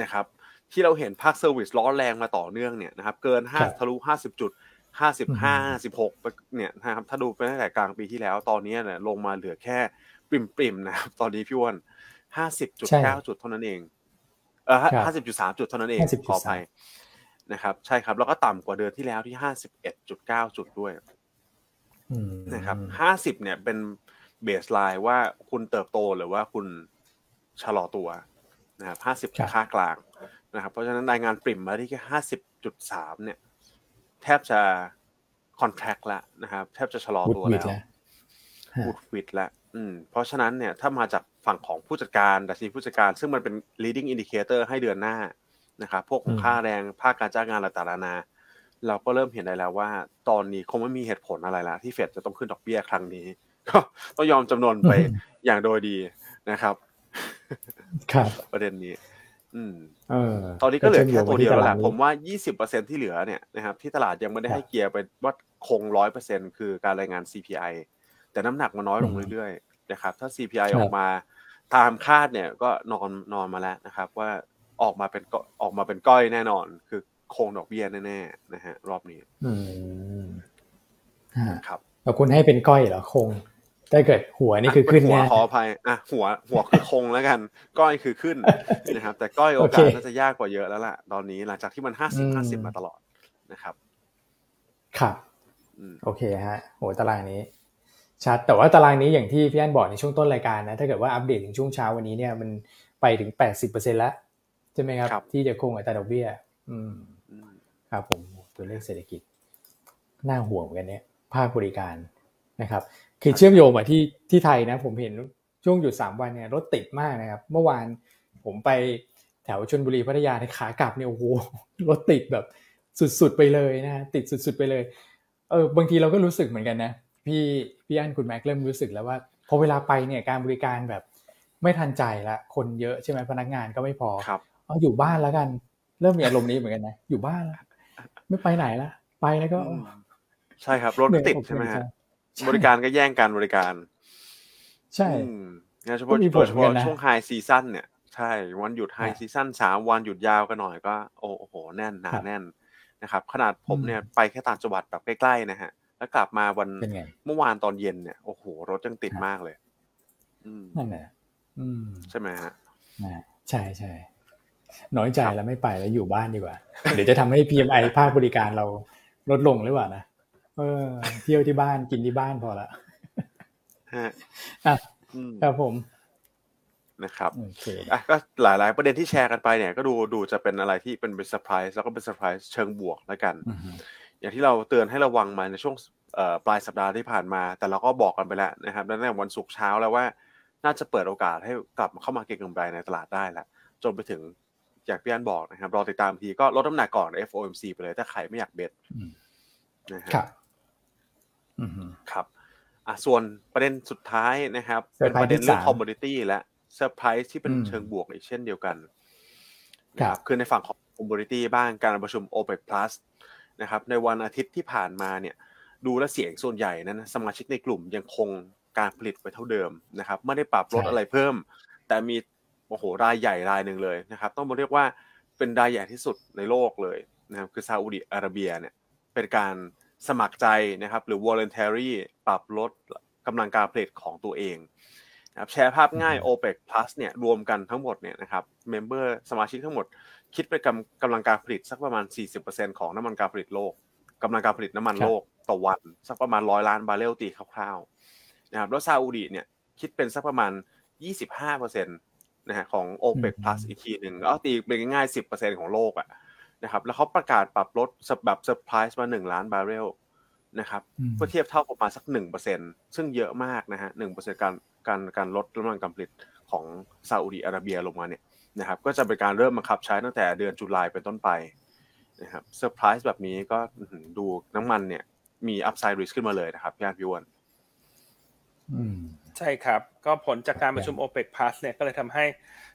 นะครับที่เราเห็นภาคเซอร์วิสร้อนแรงมาต่อเนื่องเนี่ยนะครับเกินห้าทะลุห้าสิบจุดห้าสิบห้า ห้าสิบหกเนี่ยนะครับถ้าดูไปตั้งแต่กลางปีที่แล้วตอนนี้เนี่ยลงมาเหลือแค่ปริ่มๆนะครับตอนนี้พี่อ้วน ห้าสิบจุดเก้า จุดเท่านั้นเองเอ่อ ห้าสิบจุดสาม จุดเท่านั้นเองขออภัยนะครับใช่ครับแล้วก็ต่ำกว่าเดือนที่แล้วที่ ห้าสิบเอ็ดจุดเก้า จุดด้วยนะครับห้าสิบเนี่ยเป็นเบสไลน์ว่าคุณเติบโตหรือว่าคุณชะลอตัวนะครับห้าสิบค่ากลางนะครับเพราะฉะนั้นรายงานปริ่มมาที่แค่ ห้าสิบจุดสาม เนี่ยแทบจะคอนแทคละนะครับแทบจะชะลอตัวแล้ววูดวิดละอืมเพราะฉะนั้นเนี่ยถ้ามาจากฝั่งของผู้จัดการดัชนีผู้จัดการซึ่งมันเป็น leading indicator ให้เดือนหน้านะครับพวกค่าแรงภาคการจ้างงานต่างๆนาเราก็เริ่มเห็นได้แล้วว่าตอนนี้คงไม่มีเหตุผลอะไรละที่เฟดจะต้องขึ้นดอกเบี้ยครั้งนี้ก็ต้องยอมจำนนไปอย่างโดยดีนะครับครับประเด็นนี้อืมเออตอนนี้ก็เหลือแค่ตัวเดียวแล้วล่ะผมว่า ยี่สิบเปอร์เซ็นต์ ที่เหลือเนี่ยนะครับที่ตลาดยังไม่ได้ให้เกียร์ไปว่าคง หนึ่งร้อยเปอร์เซ็นต์ คือการรายงาน ซี พี ไอ แต่น้ำหนักมันน้อยลงเรื่อยๆนะครับถ้า ซี พี ไอ ออกมาตามคาดเนี่ยก็นอนนอนมาแล้วนะครับว่าออกมาเป็นออกมาเป็นก้อยแน่นอนคือคงดอกเบี้ยแน่ๆนะฮะรอบนี้อืมครับแล้วคุณให้เป็นก้อยเหรอคงถ้าเกิดหัวนี่คือขึ้นนะขออภัยอ่ะหัวหัวคือคงแล้วกันก้อยคือขึ้นนะครับแต่ก้อยโอกาสน่าจะยากกว่าเยอะแล้วล่ะตอนนี้หลังจากที่มันห้าสิบ ห้าสิบมาตลอดนะครับครับโอเคฮะโหตารางนี้ชัดแต่ว่าตารางนี้อย่างที่พี่อั้นบอกในช่วงต้นรายการนะถ้าเกิดว่าอัปเดตถึงช่วงเช้าวันนี้เนี่ยมันไปถึง แปดสิบเปอร์เซ็นต์ แล้วใช่ไหมครับที่จะคงอัตราดอกเบี้ยอืมครับผมตัวเลขเศรษฐกิจน่าห่วงกันเนี่ยภาคบริการนะครับคือเชื่อมโยงมาที่ที่ไทยนะผมเห็นช่วงหยุดสามวันเนี่ยรถติดมากนะครับเมื่อวานผมไปแถวชลบุรีพัทยาในขากลับเนี่ยโอ้โหรถติดแบบสุดๆไปเลยนะติดสุดๆไปเลยเออบางทีเราก็รู้สึกเหมือนกันนะพี่พี่อั้นคุณแม็กเริ่มรู้สึกแล้วว่าพอเวลาไปเนี่ยการบริการแบบไม่ทันใจละคนเยอะใช่มั้ยพนักงานก็ไม่พอเอาอยู่บ้านแล้วกันเริ่มมีอารมณ์นี้เหมือนกันนะอยู่บ้านละไม่ไปไหนละไปแล้วก็ใช่ครับรถติดใช่มั้ยฮะบริการก็แย่งการบริการใช่งานเฉพาะโดยเฉพาะช่วงไฮซีซั่นเนี่ยใช่วันหยุดไฮซีซั่นสามวันหยุดยาวกันหน่อยก็โอ้โหแน่นหนาแน่นนะครับขนาดผมเนี่ยไปแค่ต่างจังหวัดแบบใกล้ๆนะฮะแล้วกลับมาวันเมื่อวานตอนเย็นเนี่ยโอ้โหรถยังติดมากเลยนั่นแหละใช่ไหมฮะใช่ใช่น้อยใจแล้วไม่ไปแล้วอยู่บ้านดีกว่าเดี๋ยวจะทำให้ พี เอ็ม ไอ ภาคบริการเราลดลงหรือเปล่านะเออเที่ยวที่บ้านกินที่บ้านพอละฮะอ่ะครับผมนะครับอ่ะก็หลายๆประเด็นที่แชร์กันไปเนี่ยก็ดูดูจะเป็นอะไรที่เป็นเซอร์ไพรส์แล้วก็เป็นเซอร์ไพรส์เชิงบวกแล้วกันอย่างที่เราเตือนให้ระวังมาในช่วงเอ่อปลายสัปดาห์ที่ผ่านมาแต่เราก็บอกกันไปแล้วนะครับตั้งแต่วันศุกร์เช้าแล้วว่าน่าจะเปิดโอกาสให้กลับมาเข้ามาเก็งกำไรในตลาดได้ละจนไปถึงอย่างพี่อั้นบอกนะครับรอติดตามทีก็ลดน้ำหนักก่อน เอฟ โอ เอ็ม ซี ไปเลยถ้าใครไม่อยากเบ็ดนะครับอือครับอ่ะส่วนประเด็นสุดท้ายนะครับเป็นประเด็นเรื่อง commodity และ surprise ที่เป็นเชิงบวกอีกเช่นเดียวกันครับคือในฝั่งของ commodity บ้างการประชุม OPEC Plus นะครับในวันอาทิตย์ที่ผ่านมาเนี่ยดูและเสียงส่วนใหญ่นั้นสมาชิกในกลุ่มยังคงการผลิตไว้เท่าเดิมนะครับไม่ได้ปรับลดอะไรเพิ่มแต่มีโอ้โหรายใหญ่รายนึงเลยนะครับต้องมาเรียกว่าเป็นรายใหญ่ที่สุดในโลกเลยนะครับคือซาอุดิอาระเบียเนี่ยเป็นการสมัครใจนะครับหรือ voluntary ปรับลดกำลังการผลิตของตัวเองนะครับแชร์ภาพง่าย OPEC Plus เนี่ยรวมกันทั้งหมดเนี่ยนะครับเมมเบอร์สมาชิกทั้งหมดคิดไปกำกำลังการผลิตสักประมาณ สี่สิบเปอร์เซ็นต์ ของน้ำมันการผลิตโลกกำลังการผลิตน้ำมันโลกต่อวันสักประมาณหนึ่งร้อยล้านบาร์เรลตีคร่าวๆนะครับแล้วซาอุดิเนี่ยคิดเป็นสักประมาณ ยี่สิบห้าเปอร์เซ็นต์ นะฮะของ OPEC Plus อีกทีนึงก็ตีเป็นง่ายๆ สิบเปอร์เซ็นต์ ของโลกอ่ะนะครับแล้วเขาประกาศปรับลดแบบเซอร์ไพรส์มาหนึ่งล้านบาร์เรลนะครับเพื่อเทียบเท่าประมาณสัก หนึ่งเปอร์เซ็นต์ ซึ่งเยอะมากนะฮะ หนึ่งเปอร์เซ็นต์ การการการลดกำลังการผลิตของซาอุดิอาระเบียลงมาเนี่ยนะครับก็จะเป็นการเริ่มบังคับใช้ตั้งแต่เดือนตุลาคมเป็นต้นไปนะครับเซอร์ไพรส์แบบนี้ก็ดูน้ำมันเนี่ยมีอัพไซด์ริสขึ้นมาเลยนะครับพี่อั้นพี่อ้วนใช่ครับก็ผลจากการประชุม OPEC Plus เนี่ยก็เลยทำให้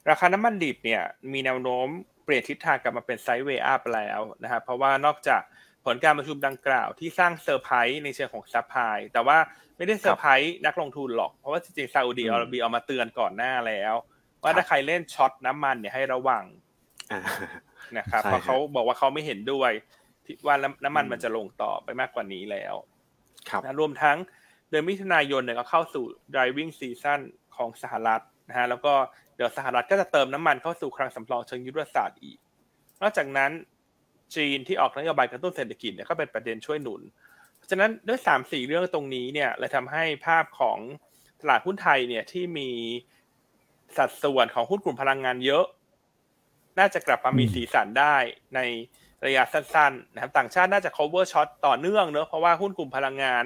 ราคาน้ำมันดิบเนี่ยมีแนวโน้มเปลี่ยนทิศทางกลับมาเป็นไซด์เวย์อัพแล้วนะครับเพราะว่านอกจากผ ผลการประชุมดังกล่าวที่สร้างเซอร์ไพรส์ในเชิงของซัพพลายแต่ว่าไม่ได้เซอร์ไพรส์นักลงทุนหรอกเพราะว่าจริงๆซาอุดิอาระเบียเอามาเตือนก่อนหน้าแล้วว่าถ้าใครเล่นช็อตน้ำมันเนี่ยให้ระวังนะครับเพราะเขาบอกว่าเขาไม่เห็นด้วยว่าน้ำมันมันจะลงต่อไปมากกว่านี้แล้วนะรวมทั้งเดือนมิถุนายนเนี่ยก็เข้าสู่ driving season ของสหรัฐนะฮะแล้วก็เดี๋ยวสหรัฐก็จะเติมน้ำมันเข้าสู่คลังสำรองเชิงยุทธศาสตร์อีกนอกจากนั้นจีนที่ออกนโยบายกระตุ้นเศรษฐกิจเนี่ยก็เป็นประเด็นช่วยหนุนเพราะฉะนั้นด้วย สามถึงสี่ เรื่องตรงนี้เนี่ยเลยทำให้ภาพของตลาดหุ้นไทยเนี่ยที่มีสัดส่วนของหุ้นกลุ่มพลังงานเยอะน่าจะกลับมามีสีสันได้ในระยะสั้นๆนะครับต่างชาติน่าจะ cover short ต่อเนื่องเนอะเพราะว่าหุ้นกลุ่มพลังงาน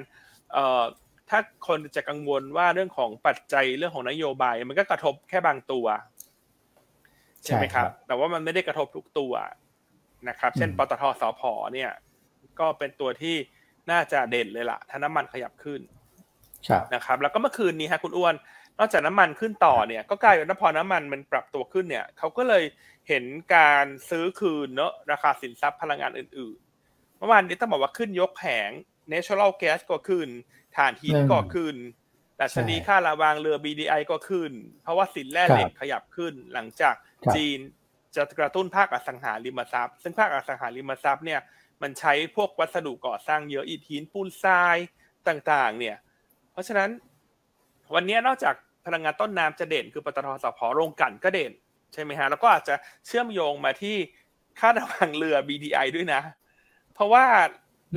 เอ่อถ้าคนจะกังวลว่าเรื่องของปัจจัยเรื่องของนโยบายมันก็กระทบแค่บางตัวใช่ไหมครับแต่ว่ามันไม่ได้กระทบทุกตัวนะครับเช่นปตท.สผ.เนี่ยก็เป็นตัวที่น่าจะเด่นเลยล่ะถ้าน้ำมันขยับขึ้นนะครับแล้วก็เมื่อคืนนี้ฮะคุณอ้วนนอกจากน้ำมันขึ้นต่อเนี่ยก็กลายเป็นพอน้ำมันมันปรับตัวขึ้นเนี่ยเขาก็เลยเห็นการซื้อคืนเนอะราคาสินทรัพย์พลังงานอื่นๆเมื่อวานนี้ต้องบอกว่าขึ้นยกแผง natural gas ก็ขึ้นถ่านหินก็ขึ้นดัชนีค่าระวางเรือ บี ดี ไอ ก็ขึ้นเพราะว่าสินแร่เหล็กขยับขึ้นหลังจากจีนจะกระตุ้นภาคอสังหาริมทรัพย์ซึ่งภาคอสังหาริมทรัพย์เนี่ยมันใช้พวกวัสดุก่อสร้างเยอะอิฐหินปูนทรายต่างๆเนี่ยเพราะฉะนั้นวันนี้นอกจากพลังงานต้นน้ำจะเด่นคือปตท.สผ.โรงกลั่นก็เด่นใช่ไหมฮะแล้วก็อาจจะเชื่อมโยงมาที่ค่าระวางเรือ บี ดี ไอ ด้วยนะเพราะว่า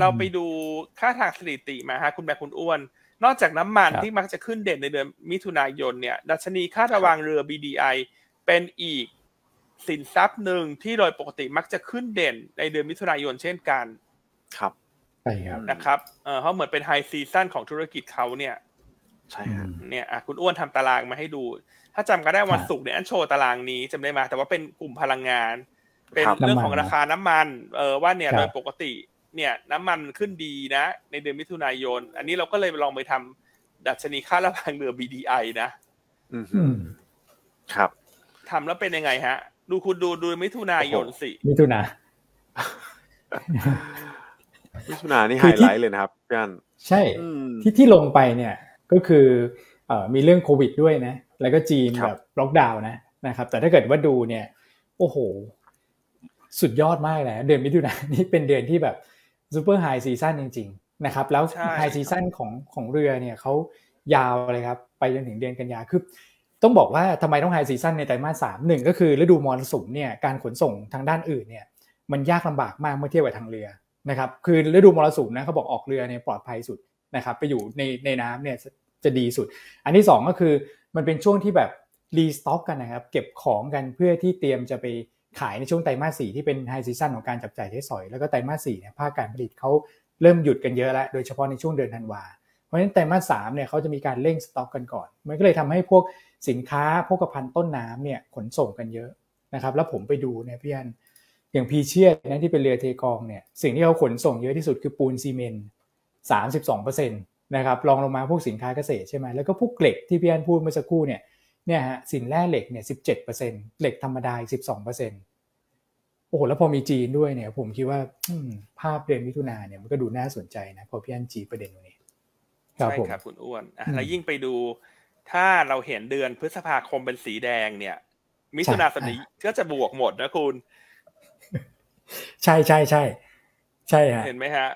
เราไปดูค่าทางสถิติมาฮะคุณแม่คุณอ้วนนอกจากน้ำมันที่มักจะขึ้นเด่นในเดือนมิถุนายนเนี่ยดัชนีค่าระวางเรือ บี ดี ไอ เป็นอีกสินทรัพย์หนึ่งที่โดยปกติมักจะขึ้นเด่นในเดือนมิถุนายนเช่นกันครับใช่ครับนะครับเอ่อเขาเหมือนเป็นไฮซีซั่นของธุรกิจเขาเนี่ยใช่ฮะเนี่ยคุณอ้วนทำตารางมาให้ดูถ้าจำกันได้วันศุกร์เนี่ยอันโชว์ตารางนี้จำได้มาแต่ว่าเป็นกลุ่มพลังงานเป็นเรื่องของราคาน้ำมันเออว่าเนี่ยโดยปกติเนี่ยน้ำมันขึ้นดีนะในเดือนมิถุนายนอันนี้เราก็เลยลองไปทำดัชนีค่าระวางเรือ บี ดี ไอ นะอืมครับทำแล้วเป็นยังไงฮะดูคุณดูดูมิถุนายนสิมิถุนามิถุนานี่ไฮไลท์เลยนะครับพี่อันใช่ที่ที่ลงไปเนี่ยก็คือเอ่อมีเรื่องโควิดด้วยนะแล้วก็จีนแบบล็อกดาวน์นะนะครับแต่ถ้าเกิดว่าดูเนี่ยโอ้โหสุดยอดมากนะเดือนมิถุนายนนี่เป็นเดือนที่แบบซุปเปอร์ไฮซีซั่นจริงๆนะครับแล้วไฮซีซั่นของของเรือเนี่ยเขายาวเลยครับไปจนถึงเดือนกันยาคือต้องบอกว่าทำไมต้องไฮซีซั่นในไตรมาสสาม หนึ่งก็คือฤดูมรสุมเนี่ยการขนส่งทางด้านอื่นเนี่ยมันยากลำบากมากเมื่อเทียบกับทางเรือนะครับคือฤดูมรสุมนะเขาบอกออกเรือเนี่ยปลอดภัยสุดนะครับไปอยู่ในในน้ำเนี่ยจะดีสุดอันที่สองก็คือมันเป็นช่วงที่แบบรีสต็อกกันนะครับเก็บของกันเพื่อที่เตรียมจะไปขายในช่วงไตรมาสสี่ที่เป็นไฮซีซั่นของการจับจ่ายใช้สอยแล้วก็ไตรมาสสี่เนี่ยภาคการผลิตเขาเริ่มหยุดกันเยอะแล้วโดยเฉพาะในช่วงเดือนธันวาเพราะฉะนั้นไตรมาสสามเนี่ยเขาจะมีการเร่งสต็อกกันก่อนมันก็เลยทำให้พวกสินค้าโภคภัณฑ์ต้นน้ำเนี่ยขนส่งกันเยอะนะครับแล้วผมไปดูเนี่ยพี่อันอย่างพีเชียร์นะที่เป็นเรือเทกองเนี่ยสิ่งที่เขาขนส่งเยอะที่สุดคือปูนซีเมนต์ สามสิบสองเปอร์เซ็นต์ นะครับรองลงมาพวกสินค้าเกษตรใช่ไหมแล้วก็พวกเหล็กที่พี่อันพูดเมื่อสักครู่เนี่ยเนี่ยฮะสินแร่เหล็กเนี่ย สิบเจ็ดเปอร์เซ็นต์ เหล็กธรรมดา สิบสองเปอร์เซ็นต์ โอ้โหแล้วพอมีจีนด้วยเนี่ยผมคิดว่าภาพเดือนมิถุนายนเนี่ยมันก็ดูน่าสนใจนะพอพี่อันจีประเด็นตรงนี้ใช่ครับคุณอ้วนแล้วยิ่งไปดูถ้าเราเห็นเดือนพฤษภาคมเป็นสีแดงเนี่ยมิถุนายนนี้ก็จะบวกหมดนะคุณใช่ๆๆใช่ฮะเห็นมั้ยฮะ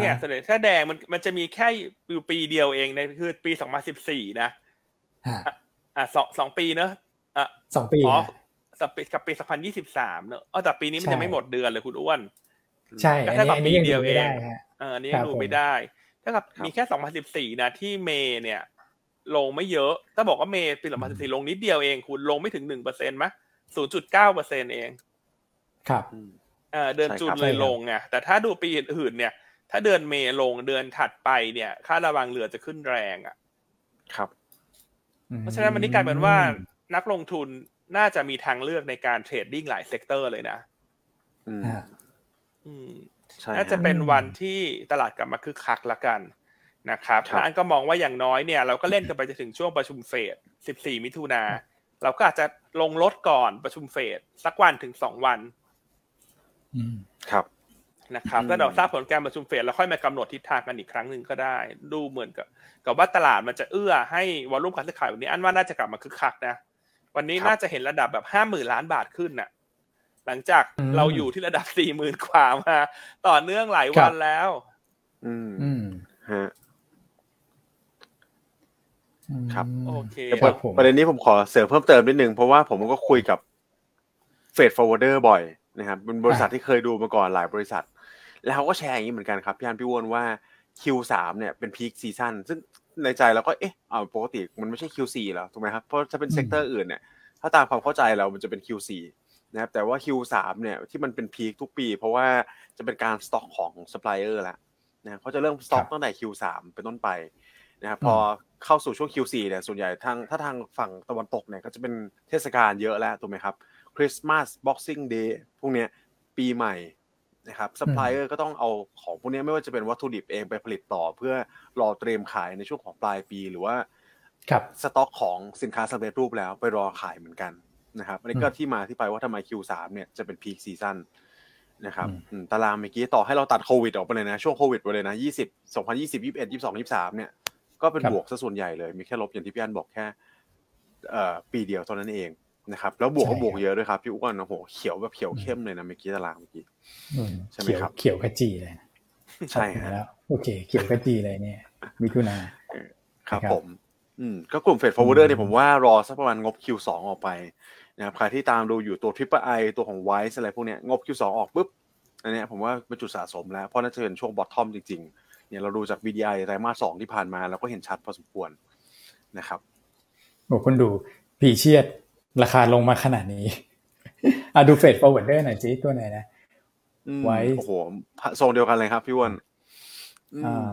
เนี่ยส่วนใหญ่ถ้าแดงมันมันจะมีแค่อยู่ปีเดียวเองในคือปีสองพันสิบสี่นะฮะอ่ะสอง สองปีเนอะอ่ะสองปีอ๋อกับปีสองพันยี่สิบสามเนอะอ๋อแต่ปีนี้มันยังไม่หมดเดือนเลยคุณอ้วนใช่อันนี้ปีเดียวเองเอออันนี้ดูไม่ได้ถ้ากับมีแค่สองพันสิบสี่นะที่เมย์เนี่ยลงไม่เยอะถ้าบอกว่าเมย์ปีสองพันสิบสี่ลงนิดเดียวเองคุณลงไม่ถึง หนึ่งเปอร์เซ็นต์ มั้ย ศูนย์จุดเก้าเปอร์เซ็นต์ เองครับเอ่อเดือนตุลาเลยลงไงแต่ถ้าดูปีอื่นๆเนี่ยถ้าเดือนเมย์ลงเดือนถัดไปเนี่ยค่าระวางเรือจะขึ้นแรงอ่ะครับเพราะฉะนั้นวันนี้กลายเป็นว่านักลงทุนน่าจะมีทางเลือกในการเทรดดิ้งหลายเซกเตอร์เลยนะอืมอืมน่าจะเป็นวันที่ตลาดกลับมาคึกคักละกันนะครับแล้วอันก็มองว่าอย่างน้อยเนี่ยเราก็เล่นกันไปจะถึงช่วงประชุมเฟดสิบสี่มิถุนาเราก็อาจจะลงลดก่อนประชุมเฟดสักวันถึงสองวันครับ นะครับก็เดี๋ยวทราบผลการประชุมเฟดแล้วค่อยมากำหนดทิศทางกันอีกครั้งนึงก็ได้ดูเหมือนกับกับว่าตลาดมันจะเอื้อให้วอลลุ่มการซื้อขายวันนี้อันว่าน่าจะกลับมาคึกคักนะวันนี้น่าจะเห็นระดับแบบ ห้าหมื่น ล้านบาทขึ้นน่ะหลังจากเราอยู่ที่ระดับ สี่หมื่น กว่ามาต่อเนื่องหลายวันแล้วอืมอืมฮะครับโอเคประเด็นนี้ผมขอเสริมเพิ่มเติมนิดนึงเพราะว่าผมก็คุยกับเฟดฟอร์เวิร์เดอร์บ่อยนะครับเป็นบริษัทที่เคยดูมาก่อนหลายบริษัทแล้วเขาก็แชร์อย่างนี้เหมือนกันครับพี่อันพี่วอนว่า คิว สาม เนี่ยเป็นพีคซีซั่นซึ่งในใจเราก็เอ๊ะอ้าวปกติมันไม่ใช่ คิว สี่ เหรอถูกมั้ยครับเพราะถ้าเป็นเซกเตอร์อื่นเนี่ยถ้าตามความเข้าใจเรามันจะเป็น คิว สี่ นะครับแต่ว่า คิว สาม เนี่ยที่มันเป็นพีคทุกปีเพราะว่าจะเป็นการสต็อกของซัพพลายเออร์ละนะเขาจะเริ่มสต็อกตั้งแต่ คิว สาม เป็นต้นไปนะครับพอเข้าสู่ช่วง คิว สี่ เนี่ยส่วนใหญ่ทางถ้าทางฝั่งตะวันตกเนี่ยก็จะเป็นเทศกาลเยอะแล้วถูกมั้ยครับคริสต์มาส Boxing Day พวกเนี้ยปีใหม่นะครับซัพพลายเออร์ก็ต้องเอาของพวกเนี้ยไม่ว่าจะเป็นวัตถุดิบเองไปผลิตต่อเพื่อรอเตรียมขายในช่วงของปลายปีหรือว่าครับสต็อกของสินค้าสำเร็จรูปแล้วไปรอขายเหมือนกันนะครับอันนี้ก็ที่มาที่ไปว่าทำไม คิว สาม เนี่ยจะเป็นพีคซีซั่นนะครับตารางเมื่อกี้ต่อให้เราตัดโควิดออกไปเลยนะช่วงโควิดไปเลยนะยี่สิบ สองพันยี่สิบ ยี่สิบเอ็ด ยี่สิบสอง ยี่สิบสามเนี่ยก็เป็นบวกซะส่วนใหญ่เลยมีแค่ลบอย่างที่พี่อันบอกแค่เอ่อปีเดียวเท่านั้นเองนะครับแล้วบวกก็บวกเยอะด้วยครับพี่อ้วนโอ้โหเขียวแบบเขียวเข้มเลยนะเมื่อกี้ตารางเมื่อกี้ใช่ไหมครับเขียวขจีเลยใช่แล้วโอเคเขียวขจีเลยเนี่ยมิถุนาครับผมอืมก็กลุ่มเฟดฟอร์เวิร์ดเนี่ยผมว่ารอสักประมาณงบ คิว สอง ออกไปนะครับใครที่ตามดูอยู่ตัว พี พี ไอ ตัวของ Wise อะไรพวกเนี้ยงบ คิว สอง ออกปุ๊บอันเนี้ยผมว่าเป็นจุดสะสมแล้วเพราะน่าจะเป็นช่วงบอททอมจริงๆเนี่ยเราดูจาก บี ดี ไอ ไตรมาส สองที่ผ่านมาเราก็เห็นชัดพอสมควรนะครับโอ้คนดูผีเชียดราคาลงมาขนาดนี้อ่ะดูเฟดฟอร์เวิร์ดเดอร์หน่อยสิตัวไหนนะไว้โอ้โหทรงเดียวกันเลยครับพี่วอนอ่า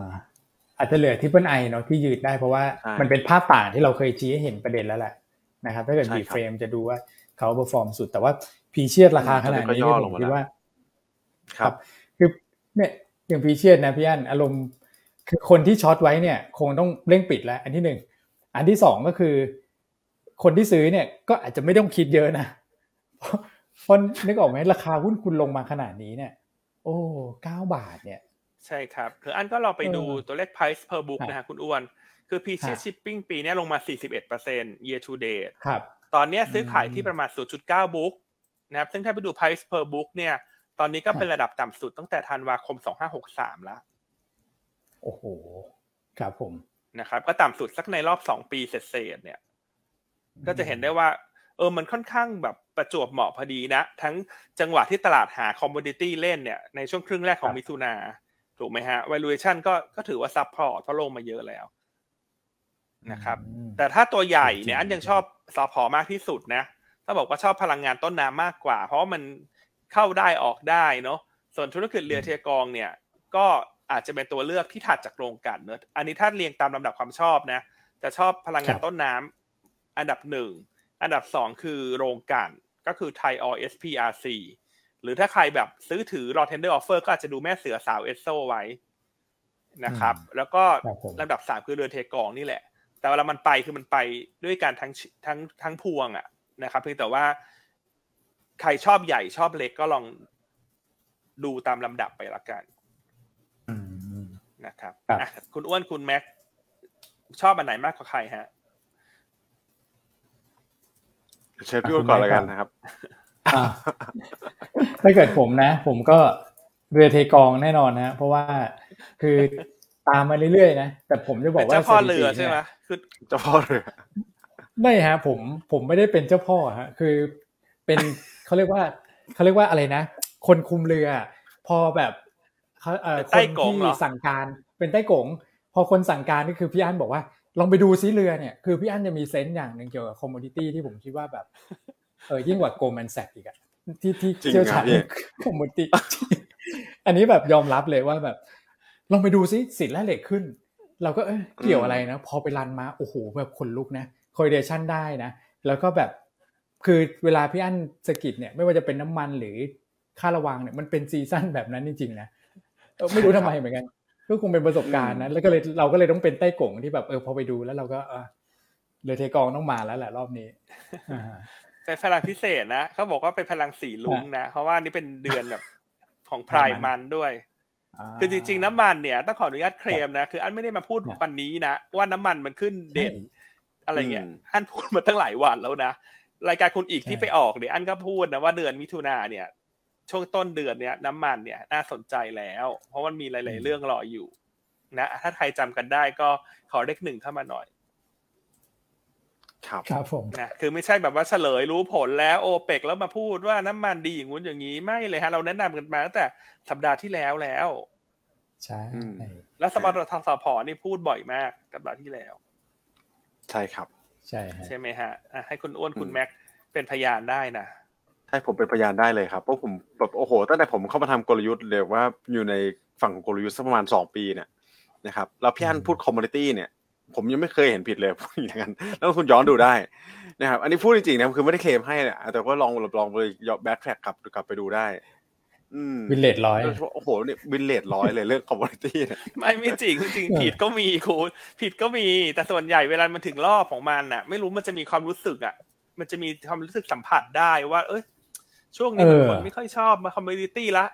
อาจจะเหลือ Triple I เนาะที่ยืดได้เพราะว่ามันเป็นภาพต่างที่เราเคยชี้ให้เห็นประเด็นแล้วแหละนะครับถ้าเกิด B frame จะดูว่าเขาเปอร์ฟอร์มสุดแต่ว่าพีเชียดราคาขนาดนี้ผมคิดว่าครับคือเนี่ยอย่างพีเชียดนะพี่อั้นอารมณ์คือคนที่ช็อตไว้เนี่ยคงต้องเร่งปิดแล้วอันที่หนึ่งอันที่สองก็คือคนที่ซื้อเนี่ยก็อาจจะไม่ต้องคิดเยอะนะเพราะนึกออกไหมราคาหุ้นคุณลงมาขนาดนี้เนี่ยโอ้เก้าบาทเนี่ยใช่ครับคืออันก็เราไปดูตัวเลข price per book นะฮะคุณอ้วนคือ พี ซี shipping ปีนี้ลงมา สี่สิบเอ็ดเปอร์เซ็นต์ year to date ครับตอนนี้ซื้อขายที่ประมาณ ศูนย์จุดเก้า บุ๊กนะครับซึ่งถ้าไปดู price per book เนี่ยตอนนี้ก็เป็นระดับต่ำสุดตั้งแต่ธันวาคมสองพันห้าร้อยหกสิบสามแล้วโอ้โหครับผมนะครับก็ต่ำสุดสักในรอบสองปีเศษๆเนี่ยก็จะเห็นได้ว่าเออมันค่อนข้างแบบประจวบเหมาะพอดีนะทั้งจังหวะที่ตลาดหาคอมโมดิตี้เล่นเนี่ยในช่วงครึ่งแรกของมิถุนาถูกไหมฮะ valuation ก็ก็ถือว่าซัพพอร์ตเพราะลงมาเยอะแล้วนะครับแต่ถ้าตัวใหญ่เนี่ยอันยังชอบสผมากที่สุดนะถ้าบอกว่าชอบพลังงานต้นน้ำมากกว่าเพราะมันเข้าได้ออกได้เนาะส่วนธุรกิจเรือเทียกองเนี่ยก็อาจจะเป็นตัวเลือกที่ถัดจากโรงกลั่นเนอะอันนี้ถ้าเรียงตามลำดับความชอบนะจะชอบพลังงานต้นน้ำอันดับหนึ่งอันดับสองคือโรงกลั่นก็คือ Thai โอ เอส พี อาร์ ซี หรือถ้าใครแบบซื้อถือรอ Tender Offer ก็อาจจะดูแม่เสือสาว อี เอส โอ ไว้นะครับแล้วก็ลำดับสามคือเรือเทกองนี่แหละแต่เวลามันไปคือมันไปด้วยกันทั้งทั้งทั้งพวงอ่ะนะครับเพียงแต่ว่าใครชอบใหญ่ชอบเล็กก็ลองดูตามลำดับไปละกันนะครับคุณอ้วนคุณแม็กชอบอันไหนมากกว่าใครฮะเชฟพี่อ้วนก่อนละกันนะครับถ้าเกิดผมนะผมก็เรือเทกองแน่นอนนะเพราะว่าคือตามมาเรื่อยๆนะแต่ผมจะบอกว่าเจ้าพ่อเรือใช่ไหมคือเจ้าพ่อเรือไม่ฮะผมผมไม่ได้เป็นเจ้าพ่อฮะคือเป็นเขาเรียกว่าเขาเรียกว่าอะไรนะคนคุมเรือพอแบบเขาเอ่อคนที่สั่งการเป็นใต้กงพอคนสั่งการก็คือพี่อั้นบอกว่าลองไปดูซิเรือเนี่ยคือพี่อั้นจะมีเซนส์อย่างนึงเกี่ยวกับคอมโมดิตี้ที่ผมคิดว่าแบบเออยิ่งกว่าโกลแมนแซกอีกอ่ะที่ที่เชี่ยวชาญคอมโมดิตี้อันนี้แบบยอมรับเลยว่าแบบลองไปดูซิสินแร่เหล็กขึ้นเราก็เอ้ยเกี่ยวอะไรนะพอไปรันมาโอ้โหแบบขนลุกนะคอร์เรเลชั่นได้นะแล้วก็แบบคือเวลาพี่อั้นสกิดเนี่ยไม่ว่าจะเป็นน้ำมันหรือค่าระวางเนี่ยมันเป็นซีซั่นแบบนั้นจริงๆนะไม่รู้ทำไมเหมือนกันก็คงเป็นประสบการณ์นะแล้วก็เลยเราก็เลยต้องเป็นใต้กงที่แบบเออพอไปดูแล้วเราก็เออเรือเทกองต้องมาแล้วแหละรอบนี้เป็นพลังพิเศษนะเขาบอกว่าเป็นพลังสีลุ้งนะเพราะว่านี่เป็นเดือนแบบ ของไพร์มันด้วยคือจริงๆน้ำมันเนี่ยต้องขออนุญาตเคลมนะคืออันไม่ได้มาพูดวันนี้นะว่าน้ำมันมันขึ้นเด่นอะไรเงี้ยอันพูดมาตั้งหลายวันแล้วนะรายการคุณอีกที่ไปออกเนี่ยอันก็พูดนะว่าเดือนมิถุนาเนี่ยช่วงต้นเดือนเนี่ยน้ำมันเนี่ยน่าสนใจแล้วเพราะมันมีหลายๆเรื่องรออยู่นะถ้าใครจำกันได้ก็ขอเลขหนึ่งเข้ามาหน่อยครับครับผมนะคือไม่ใช่แบบว่าเฉลยรู้ผลแล้วโอเปกแล้วมาพูดว่าน้ำมันดีอย่างงู้นอย่างนี้ไม่เลยฮะเราแนะนำกันมาตั้งแต่สัปดาห์ที่แล้วแล้วใช่แล้วสปตทผนี่พูดบ่อยมากสัปดาห์ที่แล้วใช่ครับใช่ใช่ไหมฮะให้คุณอ้วนคุณแม็กเป็นพยานได้นะให้ผมเป็นพยานได้เลยครับเพราะผมแบบโอ้โหตั้งแต่ผมเข้ามาทำกลยุทธ์เรียกว่าอยู่ในฝั่งของกลยุทธ์สักประมาณสองปีเนี่ยนะครับแล้วพี่อั้นพูดคอมมูนิตี้เนี่ยผมยังไม่เคยเห็นผิดเลยพูดอย่างนั้นแล้วคุณย้อนดูได้นะครับอันนี้พูดจริงๆนะคือไม่ได้เคลมให้แหละแต่ก็ลองลองไปแบ็คแทร็กกลับกลับไปดูได้วินเลทร้อยโอ้โหเนี่ยวินเลทร้อยเลยเรื่องคอมมูนิตี้ไม่ไม่จริงจริงผิดก็มีคุณผิดก็มีแต่ส่วนใหญ่เวลามันถึงรอบของมันน่ะไม่รู้มันจะมีความรู้สึกอ่ะมันจะมีความรู้สึกสัมผัสได้ว่าเอ้ยช่วงนี้คนไม่ค่อยชอบมาคอมมูนิตี้ละ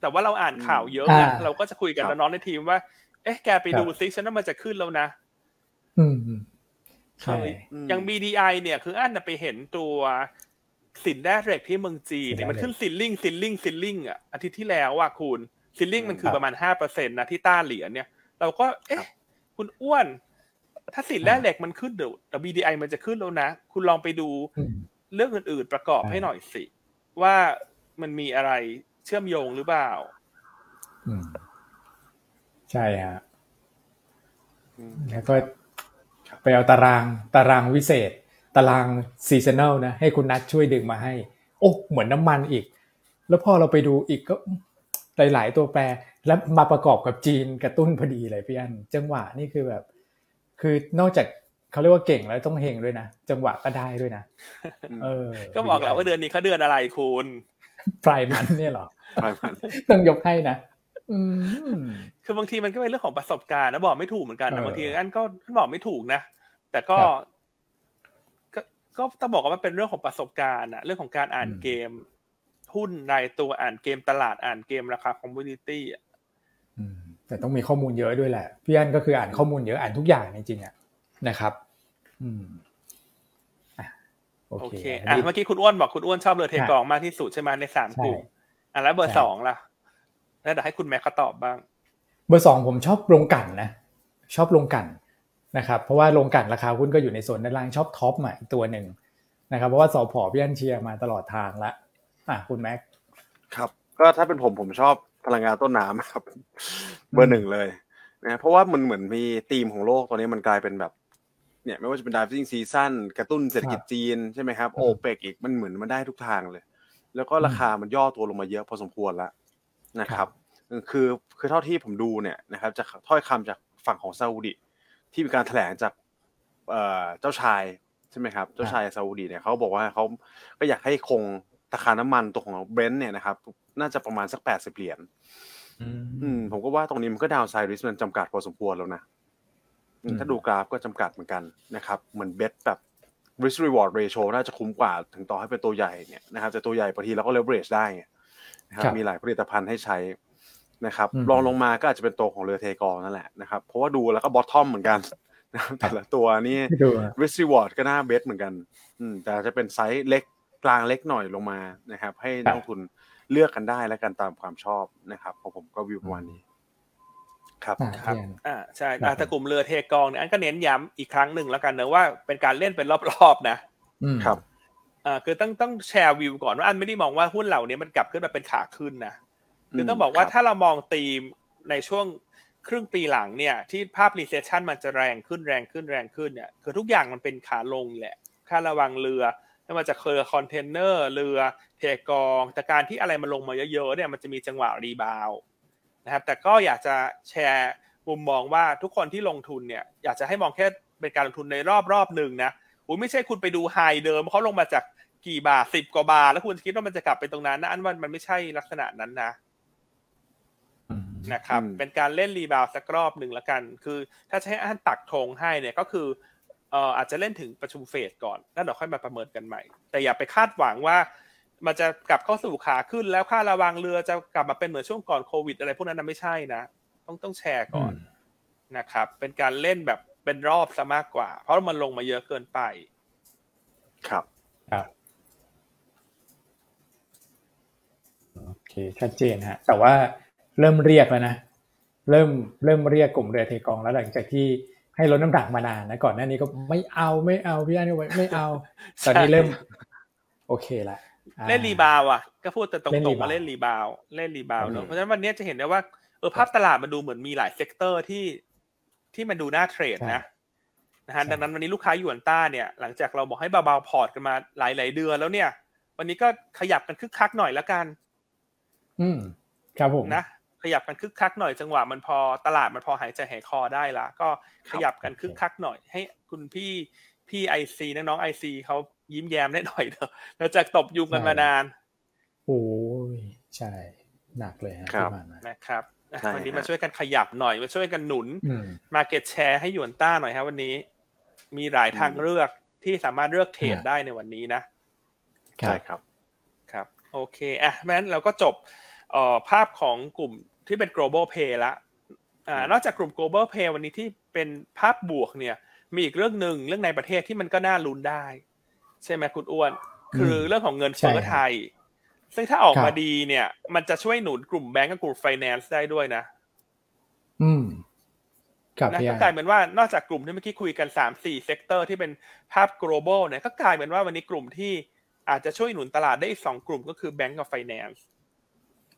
แต่ว่าเราอ่านข่าวเยอะนะเราก็จะคุยกับน้องในทีมว่าเอ๊ะแกไปดูซิฉันว่ามันจะขึ้นแล้วนะอืมใช่อย่าง บี ดี ไอ เนี่ยคืออันน่ะไปเห็นตัวสินแร่เหล็กที่เมืองจีนเนี่ยมันขึ้นซิลลิ่งซิลลิ่งซิลลิ่งอ่ะอาทิตย์ที่แล้วอ่ะคุณซิลลิ่งมันคือประมาณ ห้าเปอร์เซ็นต์ นะที่ต้าเหรียญเนี่ยเราก็เอ๊ะคุณอ้วนถ้าสินแร่เหล็กมันขึ้นเดี๋ยว บี ดี ไอ มันจะขึ้นแล้วนะคุณลองไปดูเรื่องอื่นๆประกอบให้หน่อยสิว่ามันมีอะไรเชื่อมโยงหรือเปล่าอืมใช่ฮะแล้วก็ไปเอาตารางตารางวิเศษตารางซีซันแนลนะให้คุณนัทช่วยดึงมาให้โอ้เหมือนน้ำมันอีกแล้วพอเราไปดูอีกก็หลายๆตัวแปรแล้วมาประกอบกับจีนกระตุ้นพอดีเลยพี่อันจังหวะนี่คือแบบคือนอกจากเขาเรียกว่าเก่งแล้วต้องเฮงด้วยนะจังหวะก็ได้ด้วยนะเออก็บอกแล้วว่าเดือนนี้เขาเดือนอะไรคุณไพร์มันเนี่ยหรอไพร์มันต้องยกให้นะคือบางทีมันก็เป็นเรื่องของประสบการณ์นะบอกไม่ถูกเหมือนกันนะบางทีอันก็บอกไม่ถูกนะแต่ก็ก็ต้องบอกว่ามันเป็นเรื่องของประสบการณ์นะเรื่องของการอ่านเกมหุ้นรายตัวอ่านเกมตลาดอ่านเกมราคาคอมมูนิตี้อ่ะแต่ต้องมีข้อมูลเยอะด้วยแหละพี่อันก็คืออ่านข้อมูลเยอะอ่านทุกอย่างจริงๆอ่ะนะครับอืมโอเคอ่ะเมื่อกี้คุณอ้วนบอกคุณอ้วนชอบเรือเทกองมากที่สุดใช่ไหมในสามกลุ่มอ่ะแล้วเบอร์สองล่ะแล้วเดี๋ยวให้คุณแม็กซ์ตอบบ้างเบอร์สองผมชอบลงกันนะชอบลงกันนะครับเพราะว่าลงกันราคาหุ้นก็อยู่ในโซนด้านล่างชอบท็อปอ่ะอีกตัวหนึ่งนะครับเพราะว่าสผ.พี่อันเชียร์มาตลอดทางละอ่ะคุณแม็กครับก็ถ้าเป็นผมผมชอบพลังงานต้นน้ำครับเบอร์หนึ่งเลยนะเพราะว่ามันเหมือนมีธีมของโลกตอนนี้มันกลายเป็นแบบเนี่ยไม่ว่าจะเป็น driving season กระตุ้นเศรษฐกิจจีนใช่ไหมครับโอเปกอีกมันเหมือนมันได้ทุกทางเลยแล้วก็ราคามันย่อตัวลงมาเยอะพอสมควรละนะครับคือคือเท่าที่ผมดูเนี่ยนะครับจากถ้อยคำจากฝั่งของซาอุดิที่มีการแถลงจากเจ้าชายใช่ไหมครับเจ้าชายซาอุดีเนี่ยเขาบอกว่าเขาก็อยากให้คงราคาน้ำมันตัวของเบรนท์เนี่ยนะครับน่าจะประมาณสักแปดสิบเหรียญผมก็ว่าตรงนี้มันก็ดาวไซด์ริสมันจำกัดพอสมควรแล้วนะถ้าดูกราฟก็จำกัดเหมือนกันนะครับเหมือนเบสแบบ risk reward ratio น่าจะคุ้มกว่าถึงต่อให้เป็นตัวใหญ่เนี่ยนะครับแต่ตัวใหญ่บางทีเราก็ leverage ได้นะครับมีหลายผลิตภัณฑ์ให้ใช้นะครับลองลงมาก็อาจจะเป็นตัวของเรือเทกองนั่นแหละนะครับเพราะว่าดูแล้วก็บอททอมเหมือนกันนะครับแต่ละตัวนี่ risk reward ก็น่าเบสเหมือนกันอืมแต่จะเป็นไซส์เล็กกลางเล็กหน่อยลงมานะครับให้นักลงทุนเลือกกันได้และกันตามความชอบนะครับของผมก็วิวประมาณนี้ครับครับอ่าใช่แต่กลุ่มเรือเทกองเนี่ยอันก็เน้นย้ำอีกครั้งนึงแล้วกันนะว่าเป็นการเล่นเป็นรอบๆนะครับอ่าคือต้องต้องแชร์วิวก่อนว่าอันไม่ได้มองว่าหุ้นเหล่านี้มันกลับขึ้นมาเป็นขาขึ้นนะคือต้องบอกว่าถ้าเรามองธีมในช่วงครึ่งปีหลังเนี่ยที่ภาพ recession มันจะแรงขึ้นแรงขึ้นแรงขึ้นเนี่ยคือทุกอย่างมันเป็นขาลงแหละค่าระวังเรือไม่ว่าจะเครือคอนเทนเนอร์เรือเทกองแต่การที่อะไรมันลงมาเยอะๆเนี่ยมันจะมีจังหวะรีบาวนะครับแต่ก็อยากจะแชร์มุมมองว่าทุกคนที่ลงทุนเนี่ยอยากจะให้มองแค่เป็นการลงทุนในรอบๆนึงนะอุ้ยไม่ใช่คุณไปดูไฮเดิมเขาลงมาจากกี่บาทสิบกว่าบาทแล้วคุณคิดว่ามันจะกลับไปตรงนั้นนะอันว่ามันไม่ใช่ลักษณะนั้นนะนะครับเป็นการเล่นรีบาวสักรอบหนึ่งละกันคือถ้าจะให้อันตักธงให้เนี่ยก็คือเอ่ออาจจะเล่นถึงประชุมเฟดก่อนแล้วเดี๋ยวค่อยมาประเมินกันใหม่แต่อย่าไปคาดหวังว่า มันจะกลับเข้าสู่ขาขึ้นแล้วค่าระวางเรือจะกลับมาเป็นเหมือนช่วงก่อนโควิดอะไรพวกนั้นนะไม่ใช่นะต้องต้องแชร์ก่อนนะครับเป็นการเล่นแบบเป็นรอบซะมากกว่าเพราะมันลงมาเยอะเกินไปครับครับโอเคชัดเจนฮะแต่ว่าเริ่มเรียกแล้วนะเริ่มเริ่มเรียกกลุ่มเรือเทกองแล้วหลังจากที่ให้ลดน้ำหนักมานานนะก่อนหน้านี้ก็ไม่เอาไม่เอาพี่อันไม่ไม่เอาตอนนี้เริ่มโอเคละเล่นรีบาวอ่ะก็พูดแต่ตรงๆมาเล่นรีบาวเล่นรีบาวเนอะเพราะฉะนั้นวันนี้จะเห็นได้ว่าเออภาพตลาดมันดูเหมือนมีหลายเซกเตอร์ที่ที่มันดูน่าเทรดนะนะฮะดังนั้นวันนี้ลูกค้าหยวนต้าเนี่ยหลังจากเราบอกให้เบาๆพอร์ตกันมาหลายๆเดือนแล้วเนี่ยวันนี้ก็ขยับกันคึกคักหน่อยละกันอืมครับผมนะขยับกันคึกคักหน่อยจังหวะมันพอตลาดมันพอหายใจหายคอได้ละก็ขยับกันคึกคักหน่อยให้คุณพี่พี่ ไอ ซี น้องๆ ไอ ซี เค้ายิ้มแย้มได้หน่อยเถอะเราจากตบยุงกันมานานโอ้ยใช่หนักเลยฮะที่ผ่านมานะครับวันนี้มาช่วยกันขยับหน่อยมาช่วยกันหนุน market share ให้หยวนต้าหน่อยครับวันนี้มีหลายทางเลือกที่สามารถเลือกเทรดได้ในวันนี้นะใช่ครับครับโอเคอ่ะงั้นเราก็จบเอ่อภาพของกลุ่มที่เป็น global pay ละอ่านอกจากกลุ่ม global pay วันนี้ที่เป็นภาพบวกเนี่ยมีอีกเรื่องนึงเรื่องในประเทศที่มันก็น่าลุ้นได้ใช่ไหมคุณอ้วนคือเรื่องของเงินเฟ้อไทยซึ่งถ้าออกมาดีเนี่ยมันจะช่วยหนุนกลุ่มแบงก์กับกลุ่มไฟแนนซ์ได้ด้วยนะอืมครับนะก็กลายเป็นว่านอกจากกลุ่มที่เมื่อกี้คุยกัน สามถึงสี่ เซกเตอร์ที่เป็นภาพ global เนี่ยก็กลายเป็นว่าวันนี้กลุ่มที่อาจจะช่วยหนุนตลาดได้อีกสองกลุ่มก็คือแบงก์กับไฟแนนซ์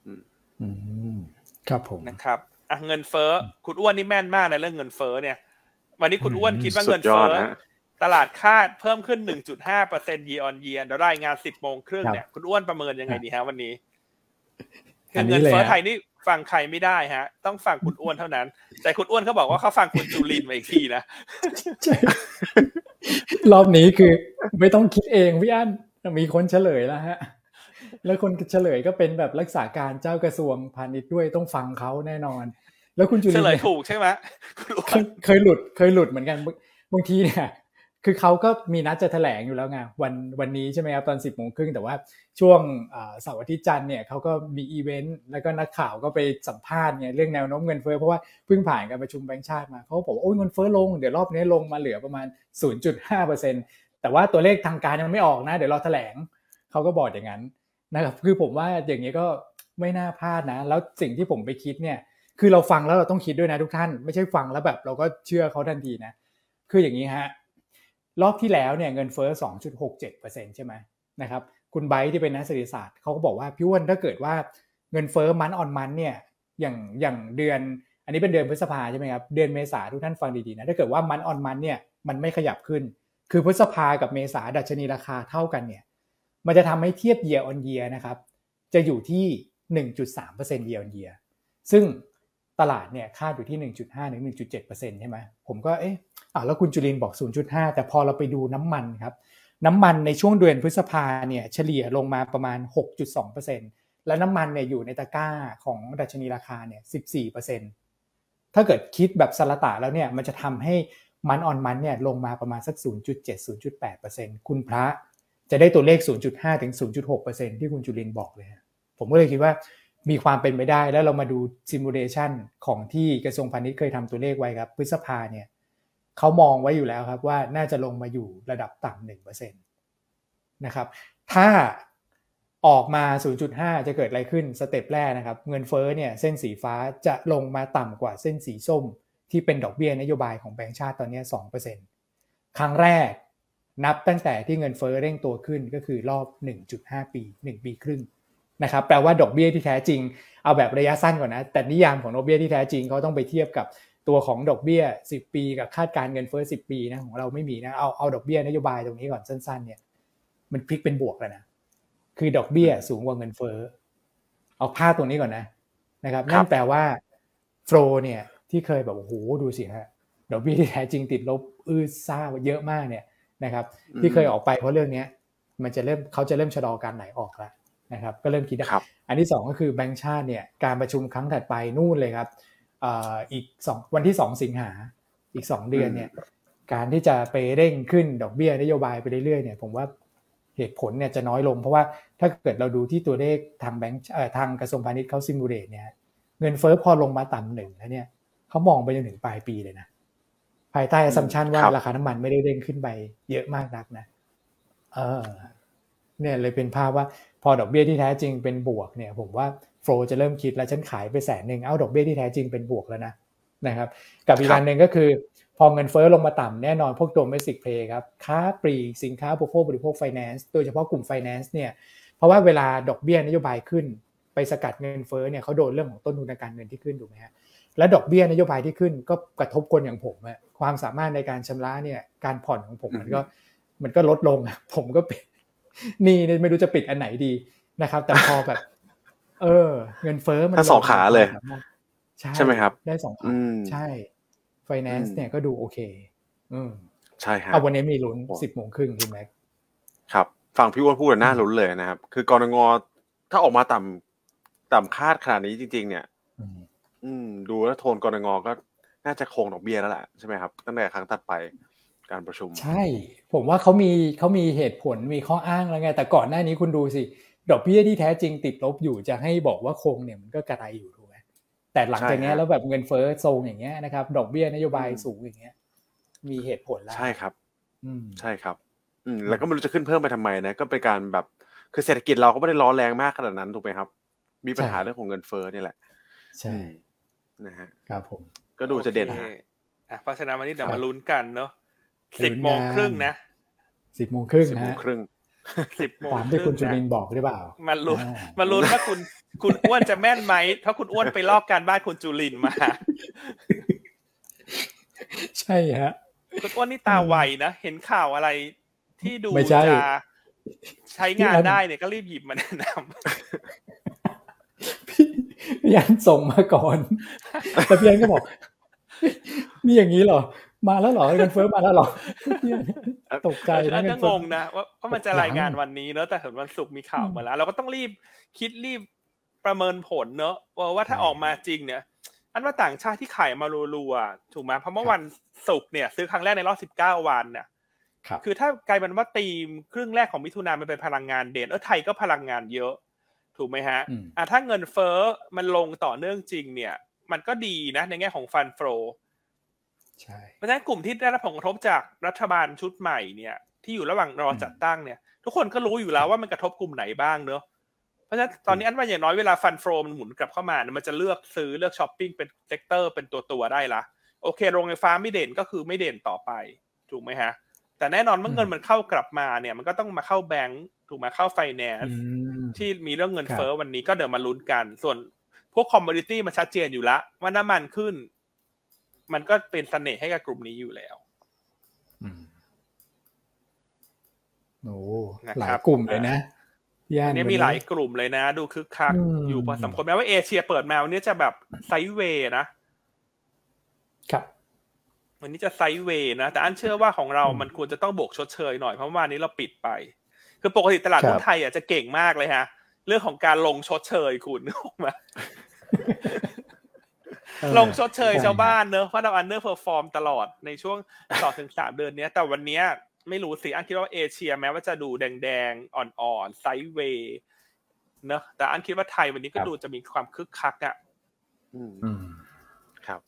อืมอืมครับผมนะครับอ่ะเงินเฟ้อคุณอ้วนนี่แม่นมากในเรื่องเงินเฟ้อเนี่ยวันนี้คุณอ้วนคิดว่าเงินเฟ้อตลาดคาดเพิ่มขึ้น หนึ่งจุดห้าเปอร์เซ็นต์ year on year เดี๋ยวรายงาน สิบโมงครึ่งเนี่ยคุณอ้วนประเมินยังไงดีฮะวันนี้เงินเฟ้อไทยนี่ฟังใครไม่ได้ฮะต้องฟังคุณอ้วนเท่านั้นแต่คุณอ้วนเขาบอกว่าเขาฟังคุณจุลินมาอีกทีนะรอบนี้คือไม่ต้องคิดเองพี่อั้นมีคนเฉลยแล้วฮะแล้วคนเฉลยก็เป็นแบบรักษาการเจ้ากระทรวงพาณิชย์ด้วยต้องฟังเขาแน่นอนแล้วคุณจุลินเฉลยถูกใช่ไหมเคยหลุดเคยหลุดเหมือนกันบางทีเนี่ยคือเขาก็มีนัดจะแถลงอยู่แล้วไงวันวันนี้ใช่ไหมครับตอนสิบโมงครึ่งแต่ว่าช่วงเสาร์อาทิตย์จันทร์เนี่ยเขาก็มีอีเวนต์แล้วก็นักข่าวก็ไปสัมภาษณ์เนี่ยเรื่องแนวโน้มเงินเฟ้อเพราะว่าเพิ่งผ่านการประชุมแบงก์ชาติมาเขาบอกว่าโอ้ยเงินเฟ้อลงเดี๋ยวรอบนี้ลงมาเหลือประมาณ ศูนย์จุดห้าเปอร์เซ็นต์ แต่ว่าตัวเลขทางการยังไม่ออกนะเดี๋ยวรอแถลงเขาก็บอกอย่างนั้นนะครับคือผมว่าอย่างนี้ก็ไม่น่าพลาดนะแล้วสิ่งที่ผมไปคิดเนี่ยคือเราฟังแล้วเราต้องคิดด้วยนะทุกท่านไม่ใช่ฟังแล้วแบบเราก็เชื่อเขาทันทีนะคืออย่างนี้ฮะรอบที่แล้วเนี่ยเงินเฟ้อ สองจุดหกเจ็ดเปอร์เซ็นต์ ใช่ไหมนะครับคุณไบท์ที่เป็นนักเศรษฐศาสตร์เขาก็บอกว่าพี่อ้วนถ้าเกิดว่าเงินเฟ้อมันออนมันเนี่ยอย่างอย่างเดือนอันนี้เป็นเดือนพฤษภาใช่ไหมครับเดือนเมษาทุกท่านฟังดีๆนะถ้าเกิดว่ามันออนมันเนี่ยมันไม่ขยับขึ้นคือพฤษภากับเมษาดัชนีราคาเท่ากันเนี่ยมันจะทำให้เทียบ year on year นะครับจะอยู่ที่ หนึ่งจุดสามเปอร์เซ็นต์ year on year ซึ่งตลาดเนี่ยคาดอยู่ที่ หนึ่งจุดห้าถึงหนึ่งจุดเจ็ดเปอร์เซ็นต์ ใช่ไหมผมก็เอ๊ะอ่ะแล้วคุณจุลินบอก ศูนย์จุดห้า แต่พอเราไปดูน้ำมันครับน้ำมันในช่วงเดือนพฤษภาเนี่ยเฉลี่ยลงมาประมาณ หกจุดสองเปอร์เซ็นต์ และน้ำมันเนี่ยอยู่ในตะกร้าของดัชนีราคาเนี่ย สิบสี่เปอร์เซ็นต์ ถ้าเกิดคิดแบบสละตะแล้วเนี่ยมันจะทำให้มันออนมันเนี่ยลงมาประมาณสัก ศูนย์จุดเจ็ดถึงศูนย์จุดแปดเปอร์เซ็นต์ คุณพระจะได้ตัวเลข ศูนย์จุดห้าถึงศูนย์จุดหกเปอร์เซ็นต์ ที่คุณจุลินบอกเลยฮะผมก็เลยคิดว่ามีความเป็นไปได้แล้วเรามาดูซิมูเลชันของที่กระทรวงพาณิชย์เคยทำตัวเลขไว้ครับพฤษภาเนี่ยเขามองไว้อยู่แล้วครับว่าน่าจะลงมาอยู่ระดับต่ำ หนึ่งเปอร์เซ็นต์ นะครับถ้าออกมา ศูนย์จุดห้า จะเกิดอะไรขึ้นสเต็ปแรกนะครับเงินเฟ้อเนี่ยเส้นสีฟ้าจะลงมาต่ำกว่าเส้นสีส้มที่เป็นดอกเบี้ยนโยบายของแบงก์ชาติตอนนี้ สองเปอร์เซ็นต์ ครั้งแรกนับตั้งแต่ที่เงินเฟ้อเร่งตัวขึ้นก็คือรอบ หนึ่งจุดห้าปีหนึ่งปีครึ่งนะครับแปลว่าดอกเบี้ยที่แท้จริงเอาแบบระยะสั้นก่อนนะแต่นิยามของดอกเบี้ยที่แท้จริงเขาต้องไปเทียบกับตัวของดอกเบี้ยสิบปีกับคาดการเงินเฟ้อสิบปีนะของเราไม่มีนะเอาเอาดอกเบี้ยนโยบายตรงนี้ก่อนสั้นๆเนี่ยมันพลิกเป็นบวกแล้วนะคือดอกเบี้ยสูงกว่าเงินเฟ้อเอาภาพตรงนี้ก่อนนะนะครับนั่นแปลว่าโฟลเนี่ยที่เคยแบบโอ้โหดูสิฮะดอกเบี้ยที่แท้จริงติดลบอื้อซ่าเยอะมากเนี่ยนะครับที่เคยออกไปเพราะเรื่องนี้มันจะเริ่มเขาจะเริ่มชะลอการไหลออกแล้วนะครับก็เริ่มคิดนะครับอันที่สองก็คือแบงก์ชาติเนี่ยการประชุมครั้งถัดไปนู่นเลยครับอีกสองวันที่สองสิงหาอีกสองเดือนเนี่ยการที่จะไปเร่งขึ้นดอกเบี้ยนโยบายไปเรื่อยๆเนี่ยผมว่า เหตุผลเนี่ยจะน้อยลงเพราะว่าถ้าเกิดเราดูที่ตัวเลขทางแบงค์ทางกระทรวงพาณิชย์เขาซิมูเลตเนี่ยเงินเฟ้อพอลงมาต่ำหนึ่งแล้วเนี่ยเขามองไปจนถึงปลายปีเลยนะภายใต้แอสซัมชันว่าราคาน้ำมันไม่ได้เร่งขึ้นไปเยอะมากนักนะเออเนี่ยเลยเป็นภาพว่าพอดอกเบี้ยที่แท้จริงเป็นบวกเนี่ยผมว่าโฟลจะเริ่มคิดแล้วฉันขายไปแสนหนึ่งเอาดอกเบี้ยที่แท้จริงเป็นบวกแล้วนะนะครับกับอีกอันหนึ่งก็คือพอเงินเฟ้อลงมาต่ำแน่นอนพวก domestic play ครับค้าปลีกสินค้าอุปโภคบริโภค finance โดยเฉพาะกลุ่ม finance เนี่ยเพราะว่าเวลาดอกเบี้ยนโยบายขึ้นไปสกัดเงินเฟ้อเนี่ยเขาโดนเรื่องของต้นทุนการเงินที่ขึ้นถูกไหมฮะและดอกเบี้ยนโยบายที่ขึ้นก็กระทบคนอย่างผมอะความสามารถในการชำระเนี่ยการผ่อนของผมมันก็มันก็ลดลงผมก็ปิดนี่ไม่รู้จะปิดอันไหนดีนะครับแต่พอแบบเออเงินเฟ้อมันถ้าสองขาเลยใช่ใช่ไหมครับได้สองขาใช่ไฟแนนซ์เนี่ยก็ดูโอเคอืมใช่ฮะเอาวันนี้มีลุ้น สิบโมงครึ่งพี่แม็กครับฟังพี่อ้วนพูดน่าลุ้นเลยนะครับคือกรงถ้าออกมาต่ำต่ำคาดขนาดนี้จริงๆเนี่ยอืมดูแล้วโทนกรงก็น่าจะคงดอกเบี้ยแล้วล่ะใช่ไหมครับตั้งแต่ครั้งถัดไปการประชุมใช่ผมว่าเขามีเขามีเหตุผลมีข้ออ้างแล้วไงแต่ก่อนหน้านี้คุณดูสิดอกเบี้ยที่แท้จริงติดลบอยู่จะให้บอกว่าคงเนี่ยมันก็กระไรอยู่ถูกไหมแต่หลังจากนี้แล้วแบบเงินเฟ้อทรงอย่างเงี้ยนะครับดอกเบี้ยนโยบายสูงอย่างเงี้ยมีเหตุผลแล้วใช่ครับอืมใช่ครับอืมแล้วก็ไม่รู้จะขึ้นเพิ่มไปทำไมนะก็เป็นการแบบคือเศรษฐกิจเราก็ไม่ได้ร้อนแรงมากขนาดนั้นถูกไหมครับมีปัญหาเรื่องของเงินเฟ้อนี่แหละใช่นะฮะครับผมก็ดูจะเด่นอ่ะเพราะฉะนั้นวันนี้เดี๋ยวมาลุ้นกันเนาะสิบโมงครึ่งนะสิบโมงครึ่งนะสิบโมงครึ่งสิบโมงครึ่งที่คุณจุลินบอกหรือเปล่ามาลุ้นมาลุ้นว่าคุณคุณอ้วนจะแม่นไหมเพราะคุณอ้วนไปลอกการบ้านคุณจุลินมาใช่ฮะคุณอ้วนนี่ตาไวนะเห็นข่าวอะไรที่ดูจะใช้งานได้เนี่ยก็รีบหยิบมาแนะนำพี่ยันส่งมาก่อนแต่พี่ยันก็บอกมีอย่างนี้เหรอมาแล้วเหรอเงินเฟ้อมาแล้วเหรอตกใจนะเงินเฟ้องงนะว่ามันจะรายงานวันนี้เนอะแต่เห็นวันศุกร์มีข่าวมาแล้วเราก็ต้องรีบคิดรีบประเมินผลเนอะว่าถ้าออกมาจริงเนี่ยอันว่าต่างชาติที่ขายมารัวๆถูกไหมเพราะเมื่อวันศุกร์เนี่ยซื้อครั้งแรกในรอบสิบเก้าวันน่ะคือถ้ากลายเป็นว่าธีมครึ่งแรกของมิถุนายนมันเป็นพลังงานเด่นเออไทยก็พลังงานเยอะถูกไหมฮะอ่ะถ้าเงินเฟ้อมันลงต่อเนื่องจริงเนี่ยมันก็ดีนะในแง่ของฟันโฟเพราะฉะนั้นกลุ่มที่ได้รับผลกระทบจากรัฐบาลชุดใหม่เนี่ยที่อยู่ระหว่างรอจัดตั้งเนี่ยทุกคนก็รู้อยู่แล้วว่ามันกระทบกลุ่มไหนบ้างเนอะเพราะฉะนั้นตอนนี้อันว่าอย่างน้อยเวลาฟันโฟมันหมุนกลับเข้ามามันจะเลือกซื้อเลือกช้อปปิ้งเป็นเซกเตอร์เป็นตัวตัวได้ละโอเคโรงไฟฟ้าไม่เด่นก็คือไม่เด่นต่อไปถูกไหมฮะแต่แน่นอนเมื่อเงินมันเข้ากลับมาเนี่ยมันก็ต้องมาเข้าแบงก์ถูกไหมเข้าไฟแนนซ์ที่มีเรื่องเงินเฟ้อวันนี้ก็เดี๋ยวมาลุ้นกันส่วนพวกคอมมอดิตี้มันชัดเจนอยู่ละว่าน้ำมันขึ้นมันก็เป็นเสน่ห์ให้กับกลุ่มนี้อยู่แล้วอืมโอ้หลายกลุ่มเลยนะย่านนี้มีหลายกลุ่มเลยนะดูคึกคักอยู่พอสมควรแม้ว่าเอเชียเปิดมาวันนี้จะแบบไซด์เวย์นะครับวันนี้จะไซด์เวย์นะแต่อันเชื่อว่าของเรามันควรจะต้องบวกชดเชยหน่อยเพราะว่านี้เราปิดไปคือปกติตลาดหุ้นไทยอ่ะจะเก่งมากเลยฮะเรื่องของการลงชดเชยคุณนึกออกมั้ยลงชดเชยชาวบ้านเนอะเพราะเราอันเดอร์เพอร์ฟอร์มตลอดในช่วงต่อถึงสามเดือนนี้แต่วันนี้ไม่รู้สิอันคิดว่าเอเชียแม้ว่าจะดูแดงๆอ่อนๆไซด์เวย์เนอะแต่อันคิดว่าไทยวันนี้ก็ดูจะมีความคึกคักอ่ะอืมครับ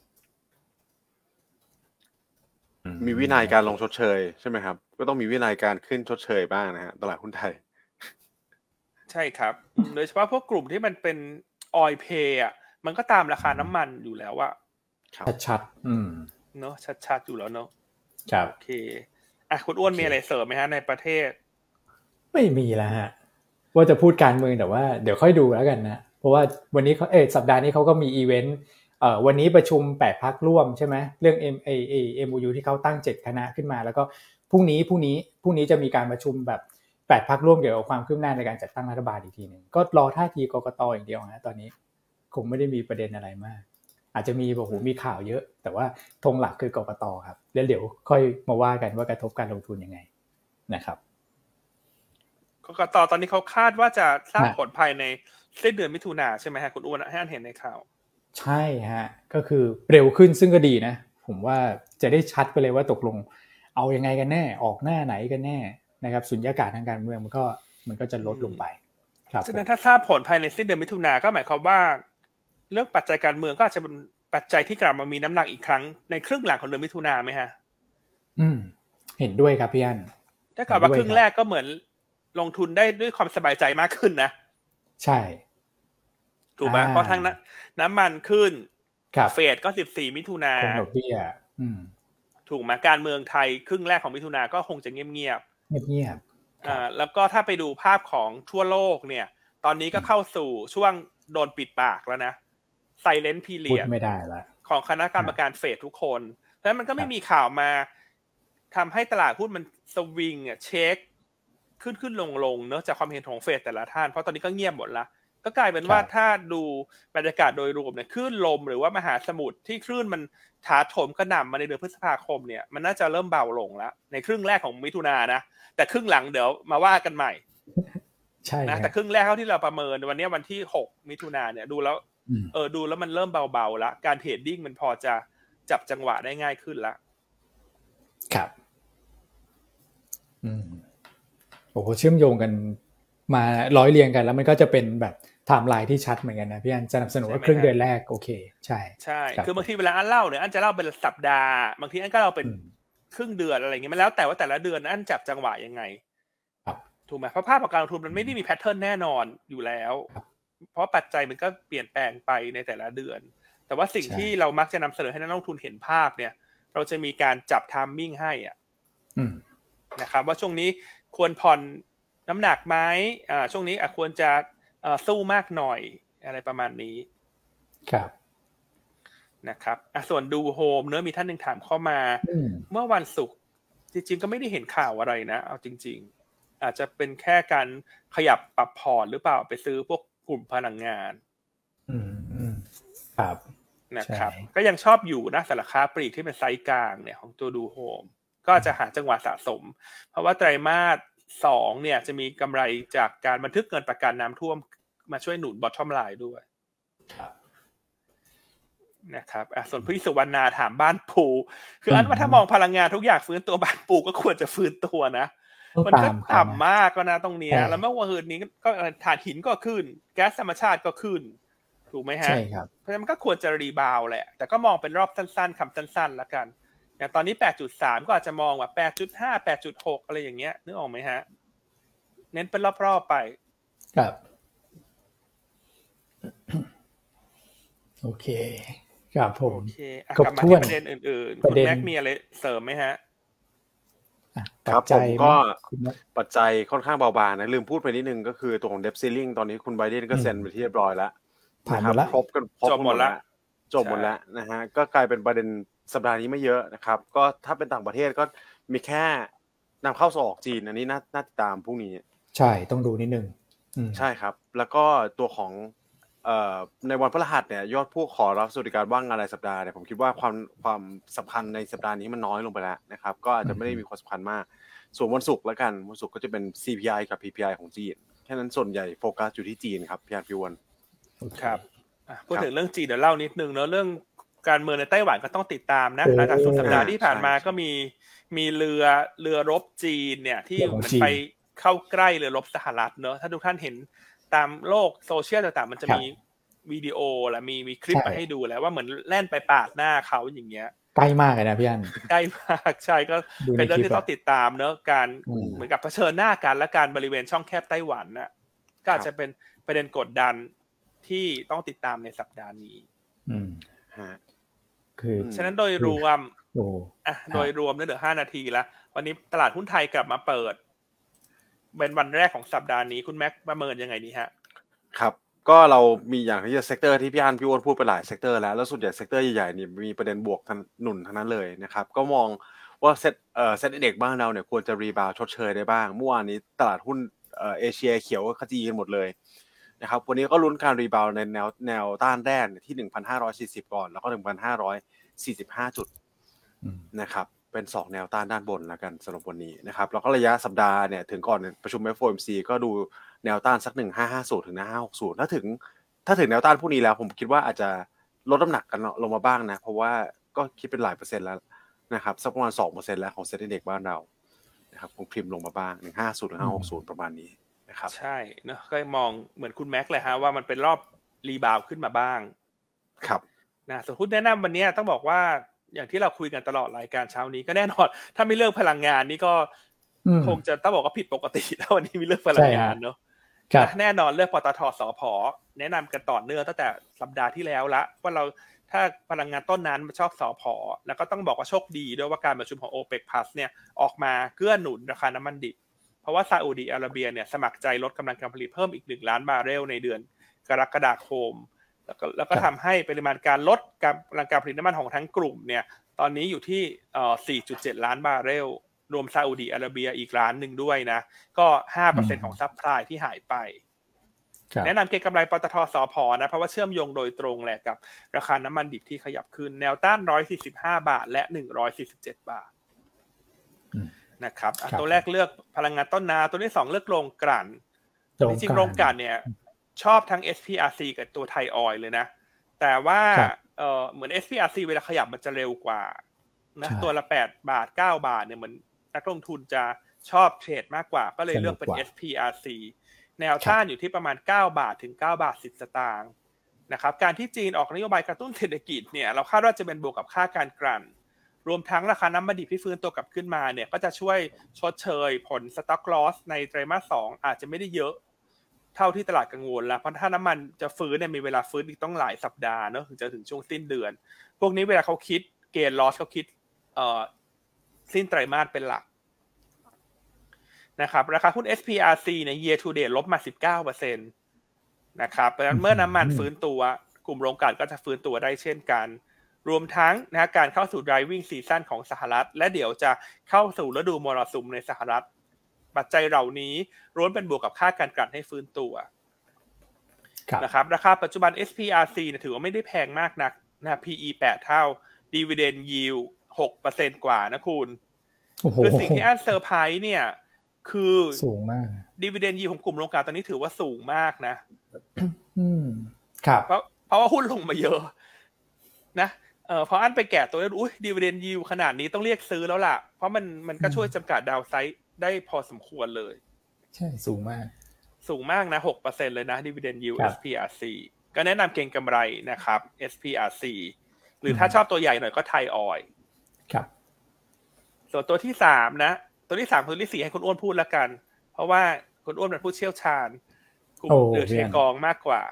มีวินัยการลงชดเชยใช่ไหมครับก็ต้องมีวินัยการขึ้นชดเชยบ้างนะฮะตลาดหุ้นไทยใช่ครับโดยเฉพาะพวกกลุ่มที่มันเป็นออยล์เพย์อ่ะมันก็ตามราคาน้ำมันอยู่แล้วอ่ะชัดๆอืมเนาะชัดๆอยู่แล้วเนาะครับโอเคอ่ะคุณอ้วนมีอะไรเสริมมั้ยฮะในประเทศไม่มีแล้วฮะว่าจะพูดการเมืองแต่ว่าเดี๋ยวค่อยดูแล้วกันนะเพราะว่าวันนี้เค้าเอ้ยสัปดาห์นี้เค้าก็มีอีเวนต์เอ่อวันนี้ประชุมแปดพรรคร่วมใช่มั้ยเรื่อง เอ็ม เอ เอ เอ็ม โอ ยู ที่เค้าตั้งเจ็ดคณะขึ้นมาแล้วก็พรุ่งนี้พรุ่งนี้พรุ่งนี้จะมีการประชุมแบบแปดพรรคร่วมเกี่ยวกับความคืบหน้าในการจัดตั้งรัฐบาลอีกทีนึงก็รอท่าทีกกต.อย่างเดียวฮะตอนนี้คงไม่ได้มีประเด็นอะไรมากอาจจะมีโอ้โหมีข่าวเยอะแต่ว่าธงหลักคือกกต.ครับแล้วเดี๋ยวค่อยมาว่ากันว่ากระทบการลงทุนยังไงนะครับกกต.ตอนนี้เขาคาดว่าจะทราบผลภายในสิ้นเดือนมิถุนายนใช่ไหมฮะคุณอ้วนให้อันเห็นในข่าวใช่ฮะก็คือเร็วขึ้นซึ่งก็ดีนะผมว่าจะได้ชัดไปเลยว่าตกลงเอายังไงกันแน่ออกหน้าไหนกันแน่ นะครับสุญญากาศทางการเมืองมันก็มันก็จะลดลงไปครับฉะนั้นถ้าทราบผลภายในสิ้นเดือนมิถุนายนก็หมายความว่าเรื่องปัจจัยการเมืองก็อาจจะเป็นปัจจัยที่กลับมามีน้ำหนักอีกครั้งในครึ่งหลังของเดือนมิถุนายนมั้ยฮะอืมเห็นด้วยครับพี่อั้นถ้ากลับมาครึ่งแรกก็เหมือนลงทุนได้ด้วยความสบายใจมากขึ้นนะใช่ถูกมั้ยเพราะทั้งน้ำมันขึ้นเฟดก็สิบสี่มิถุนายนดอกเบี้ยอืมถูกมั้ยการเมืองไทยครึ่งแรกของมิถุนายนก็คงจะเงียบๆเงียบๆอ่าแล้วก็ถ้าไปดูภาพของทั่วโลกเนี่ยตอนนี้ก็เข้าสู่ช่วงโดนปิดปากแล้วนะsilent period ไม่ได้ละของคณะกรรมการเฟดทุกคนเพราะฉะนั้นมันก็ไม่มีข่าวมาทำให้ตลาดหุ้นมันสวิงอ่ะเช็คขึ้นขึ้นลงลงเนอะจากความเห็นของเฟดแต่ละท่านเพราะตอนนี้ก็เงียบหมดละก็กลายเป็นว่าถ้าดูบรรยากาศโดยรวมเนี่ยคลื่นลมหรือว่ามหาสมุทรที่คลื่นมันถาโถมกระหน่ำมาในเดือนพฤษภาคมเนี่ยมันน่าจะเริ่มเบาลงแล้วในครึ่งแรกของมิถุนายนนะแต่ครึ่งหลังเดี๋ยวมาว่ากันใหม่ใช่นะแต่ครึ่งแรกเท่าที่เราประเมินวันนี้วันที่หกมิถุนายนเนี่ยดูแล้วเออดูแล้วมันเริ่มเบาๆละการเทรดดิ้งมันพอจะจับจังหวะได้ง่ายขึ้นละครับอืมโอ้โหเชื่อมโยงกันมาร้อยเรียงกันแล้วมันก็จะเป็นแบบไทม์ไลน์ที่ชัดเหมือนกันนะพี่อันสนับสนุนว่าครึ่งเดือนแรกโอเคใช่ใช่คือบางทีเวลาอันเล่าเนี่ยอันจะเล่าเป็นสัปดาห์บางทีอันก็เราเป็นครึ่งเดือนอะไรอย่างเงี้ยมันแล้วแต่ว่าแต่ละเดือนอันจับจังหวะยังไงครับถูกไหมเพราะภาพของการลงทุนมันไม่ได้มีแพทเทิร์นแน่นอนอยู่แล้วเพราะปัจจัยมันก็เปลี่ยนแปลงไปในแต่ละเดือนแต่ว่าสิ่งที่เรามักจะนำเสนอให้นักลงทุนเห็นภาพเนี่ยเราจะมีการจับไทม์มิ่งให้อ่ะนะครับว่าช่วงนี้ควรผ่อนน้ำหนักไหมอ่าช่วงนี้อ่ะควรจะเอ่อสู้มากหน่อยอะไรประมาณนี้ครับนะครับอ่ะส่วนดูโฮมเนอะมีท่านหนึ่งถามเข้ามาเมื่อวันศุกร์จริงๆก็ไม่ได้เห็นข่าวอะไรนะเอาจริงๆอาจจะเป็นแค่การขยับปรับพอร์ตหรือเปล่าไปซื้อพวกกลุ่มพลังงานอืมครับนะครับก็ยังชอบอยู่นะสาขาปลีกที่เป็นไซส์กลางเนี่ยของตัวดูโฮมก็จะหาจังหวะสะสมเพราะว่าไตรมาสสองเนี่ยจะมีกำไรจากการบันทึกเงินประกันน้ำท่วมมาช่วยหนุนบอททอมไลน์ด้วยครับนะครับอ่ะส่วนพี่สุวรรณาถามบ้านปูคืออันว่าถ้ามองพลังงานทุกอย่างฟื้นตัวบ้านปูก็ควรจะฟื้นตัวนะมันก็ต่ำมากก็นะตรงนี้แล้วเมื่อวันนี้ก็ถ่านหินก็ขึ้นแก๊สธรรมชาติก็ขึ้นถูกไหมฮะใช่ครับเพราะฉะนั้นมันก็ควรจะรีบาวแหละแต่ก็มองเป็นรอบสั้นๆคำสั้นๆละกันอย่างตอนนี้ แปดจุดสาม ก็อาจจะมองว่า แปดจุดห้า แปดจุดหก อะไรอย่างเงี้ยนึกออกไหมฮะเน้นเป็นรอบๆไปครับโอเคครับผมโอเคกลับมาที่ประเด็นอื่นๆคุณแม็กมีอะไรเสริมไหมฮะครับผมก็ปัจจัยค่อนข้างเบาบางนะลืมพูดไปนิดนึงก็คือตัวของ Debt Ceiling ตอนนี้คุณไบเดนก็เซ็นไปที่เรียบร้อยแล้วผ่านหมดแล้วครบกันครบหมดแล้วจบหมดแล้วนะฮะก็กลายเป็นประเด็นสัปดาห์นี้ไม่เยอะนะครับก็ถ้าเป็นต่างประเทศก็มีแค่นำเข้าส่งออกจีนอันนี้น่าน่าติดตามพรุ่งนี้ใช่ต้องดูนิดนึงใช่ครับแล้วก็ตัวของในวันพฤหัสเนี่ยยอดผู้ขอรับสวัสดิการว่างงานรายสัปดาห์เนี่ยผมคิดว่าความความสำคัญในสัปดาห์นี้มันน้อยลงไปแล้วนะครับก็อาจจะไม่ได้มีความสำคัญมากส่วนวันศุกร์ละกันวันศุกร์ก็จะเป็น ซี พี ไอ กับ พี พี ไอ ของจีนแค่นั้นส่วนใหญ่โฟกัสอยู่ที่จีนครับพี่อัญพิวันครับพูดถึงเรื่องจีนเดี๋ยวเล่านิดนึงเนาะเรื่องการเมืองในไต้หวันก็ต้องติดตามนะหลังจากสุดสัปดาห์ที่ผ่านมาก็มีมีเรือเรือรบจีนเนี่ยที่มันไปเข้าใกล้เรือรบสหรัฐเนาะถ้าทุกท่านเห็นตามโลกโซเชียลต่างๆมันจะมีวิดีโอและมีมีคลิปมาให้ดูแล้วว่าเหมือนแล่นไปปาดหน้าเขาอย่างเงี้ยใกล้มากเลยนะพี่อันใกล้มากใช่ก็เป็นเรื่องที่ต้องติดตามเนอะการเหมือนกับเผชิญหน้ากันและการบริเวณช่องแคบไต้หวันน่ะก็อาจจะเป็นประเด็นกดดันที่ต้องติดตามในสัปดาห์นี้อืมฮะคือฉะนั้นโดยรวมโอ้อ่ะโดยรวมเนี่ยเหลือห้านาทีละวันนี้ตลาดหุ้นไทยกลับมาเปิดเป็นวันแรกของสัปดาห์นี้คุณแม็กประเมินยังไงดีฮะครับก็เรามีอย่างที่จะเซกเตอร์ที่พี่อันพี่อ้วนพูดไปหลายเซกเตอร์แล้วแล้วส่วนใหญ่เซกเตอร์ใหญ่ๆนี่มีประเด็นบวกหนุนทั้งนั้นเลยนะครับก็มองว่าเซ็ตเอ่อเซ็ตอินเด็กซ์บ้านเราเนี่ยควรจะรีบาวด์ชดเชยได้บ้างเมื่อวานนี้ตลาดหุ้นเอ่อเอเชียเขียวก็ขจีกันหมดเลยนะครับวันนี้ก็ลุ้นการรีบาวด์ในแนวแนวต้านแรกที่ หนึ่งพันห้าร้อยสี่สิบ ก่อนแล้วก็ หนึ่งพันห้าร้อยสี่สิบห้า จุดนะครับเป็นสองแนวต้านด้านบนแล้วกันสำหรับวันนี้นะครับแล้วก็ระยะสัปดาห์เนี่ยถึงก่อนประชุม เอฟ โอ เอ็ม ซี ก็ดูแนวต้านสักหนึ่งพันห้าร้อยห้าสิบถึงหนึ่งพันห้าร้อยหกสิบถ้าถึงถ้าถึงแนวต้านพวกนี้แล้วผมคิดว่าอาจจะลดน้ำหนักกันลงมาบ้างนะเพราะว่าก็คิดเป็นหลายเปอร์เซ็นต์แล้วนะครับสักประมาณ สองเปอร์เซ็นต์ แล้วของเซ็ตอินเด็กซ์บ้านเรา นะครับคงคลิมลงมาบ้างหนึ่งพันห้าร้อยถึงหนึ่งพันหกร้อยประมาณนี้นะครับใช่เนาะก็มองเหมือนคุณแม็กเลยฮะว่ามันเป็นรอบรีบาวขึ้นมาบ้างครับนะส่วนหุ้นแนะนำวันนี้ต้องบอกว่าอย่างที่เราคุยกันตลอดรายการเช้านี้ก็แน่นอนถ้าไม่เลือกพลังงานนี่ก็คงจะต้องบอกว่าผิดปกติถ้าวันนี้มีเลือกพลังงานเนาะแน่นอนเลือกปตท.สผ.แนะนำกันต่อเนื่องตั้งแต่สัปดาห์ที่แล้วละว่าเราถ้าพลังงานต้นนั้นมาชอบสผ.แล้วก็ต้องบอกว่าโชคดีด้วยว่าการประชุมของ โอเปก Plus เนี่ยออกมาเกื้อหนุนราคาน้ำมันดิบเพราะว่าซาอุดีอาระเบียเนี่ยสมัครใจลดกำลังการผลิตเพิ่มอีกหนึ่งล้านบาร์เรลในเดือนกรกฎาคมแล้วก็แล้วก็ทำให้ปริมาณการลดการกำลังการผลิตน้ำมันของทั้งกลุ่มเนี่ยตอนนี้อยู่ที่เอ่อ สี่จุดเจ็ด ล้านบาร์เรลรวมซาอุดีอาระเบียอีกล้านนึงด้วยนะก็ ห้าเปอร์เซ็นต์ ของซัพพลายที่หายไปแนะนำเก็งกำไรปตท.สผ.นะเพราะว่าเชื่อมโยงโดยตรงแหละกับราคาน้ำมันดิบที่ขยับขึ้นแนวต้านหนึ่งร้อยสี่สิบห้าบาทและหนึ่งร้อยสี่สิบเจ็ดบาทนะครับตัวแรกเลือกพลังงานต้นน้ำตัวที่สองเลือกโรงกลั่นจริงๆโรงกลั่นเนี่ยชอบทั้ง เอส พี อาร์ ซี กับตัว Thai Oil เลยนะแต่ว่าเอ่อเหมือน เอส พี อาร์ ซี เวลาขยับมันจะเร็วกว่านะตัวละแปดบาทเก้าบาทเนี่ยเหมือนนักลงทุนจะชอบเทรดมากกว่าก็เลยเลือกเป็น เอส พี อาร์ ซี แนวต้านอยู่ที่ประมาณเก้าบาทถึงเก้าบาทสิบสตางค์นะครับการที่จีนออกนโยบายกระตุ้นเศรษฐกิจเนี่ยเราคาดว่าจะเป็นบวกกับค่าการกลั่นรวมทั้งราคาน้ำมันดิบที่ฟื้นตัวกลับขึ้นมาเนี่ยก็จะช่วยชดเชยผลสต็อกลอสในไตรมาสสองอาจจะไม่ได้เยอะเท่าที่ตลาดกังวลแล้วเพราะถ้าน้ำมันจะฟื้นเนี่ยมีเวลาฟื้นอีกต้องหลายสัปดาห์เนอะถึงจะถึงช่วงสิ้นเดือนพวกนี้เวลาเขาคิดเกณฑ์ลอสเขาคิดเอ่อสิ้นไตรมาสเป็นหลักนะครับราคาหุ้น เอส พี อาร์ ซี เนี่ย year to date ลบมา สิบเก้าเปอร์เซ็นต์ นะครับเพราะฉะนั้นเมื่อน้ำมันฟื้นตัวกลุ่มโรงกลั่นก็จะฟื้นตัวได้เช่นกันรวมทั้งนะการเข้าสู่ driving season ของสหรัฐและเดี๋ยวจะเข้าสู่ฤดูมรสุมในสหรัฐปัจจัยเหล่านี้ล้วนเป็นบวกกับค่าการกลั่นให้ฟื้นตัวนะครับราคาปัจจุบัน เอส พี อาร์ ซี เนี่ยถือว่าไม่ได้แพงมากนักนะ พี อี แปดเท่า dividend yield หกเปอร์เซ็นต์ กว่านะคุณคือสิ่งที่อันเซอร์ไพรส์เนี่ยคือสูงมาก dividend yield ของกลุ่มโรงกลั่นตอนนี้ถือว่าสูงมากนะอืมครับเพราะเพราะว่าหุ้นลงมาเยอะนะเอ่อพออันไปแกะตัวอุ๊ย dividend yield ขนาดนี้ต้องเรียกซื้อแล้วล่ะเพราะมันมันก็ช่วยจำกัดดาวไซด์ได้พอสมควรเลยใช่สูงมากสูงมากนะ หกเปอร์เซ็นต์ เลยนะ dividend yield เอส พี อาร์ ซี ก็แนะนำเก็งกำไรนะครับ เอส พี อาร์ ซี หรือถ้าชอบตัวใหญ่หน่อยก็ Thai Oil ครับส่วนตัวที่สามนะตัวที่สามตัวที่สี่ให้คุณอ้วนพูดละกันเพราะว่าคุณอ้วนเป็นผู้เชี่ยวชาญกลุ่มเดือดเชกองมากกว่า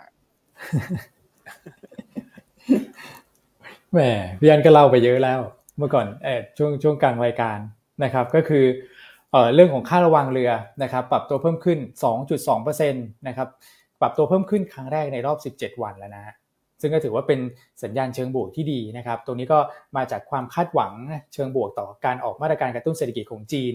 แหมพี่อันก็เล่าไปเยอะแล้วเมื่อก่อนเอ่อช่วงช่วงกลางรายการนะครับก็คือเอ่อเรื่องของค่าระวางเรือนะครับปรับตัวเพิ่มขึ้น สองจุดสองเปอร์เซ็นต์ นะครับปรับตัวเพิ่มขึ้นครั้งแรกในรอบสิบเจ็ดวันแล้วนะซึ่งก็ถือว่าเป็นสัญญาณเชิงบวกที่ดีนะครับตรงนี้ก็มาจากความคาดหวังเชิงบวกต่อการออกมาตรการกระตุ้นเศรษฐกิจของจีน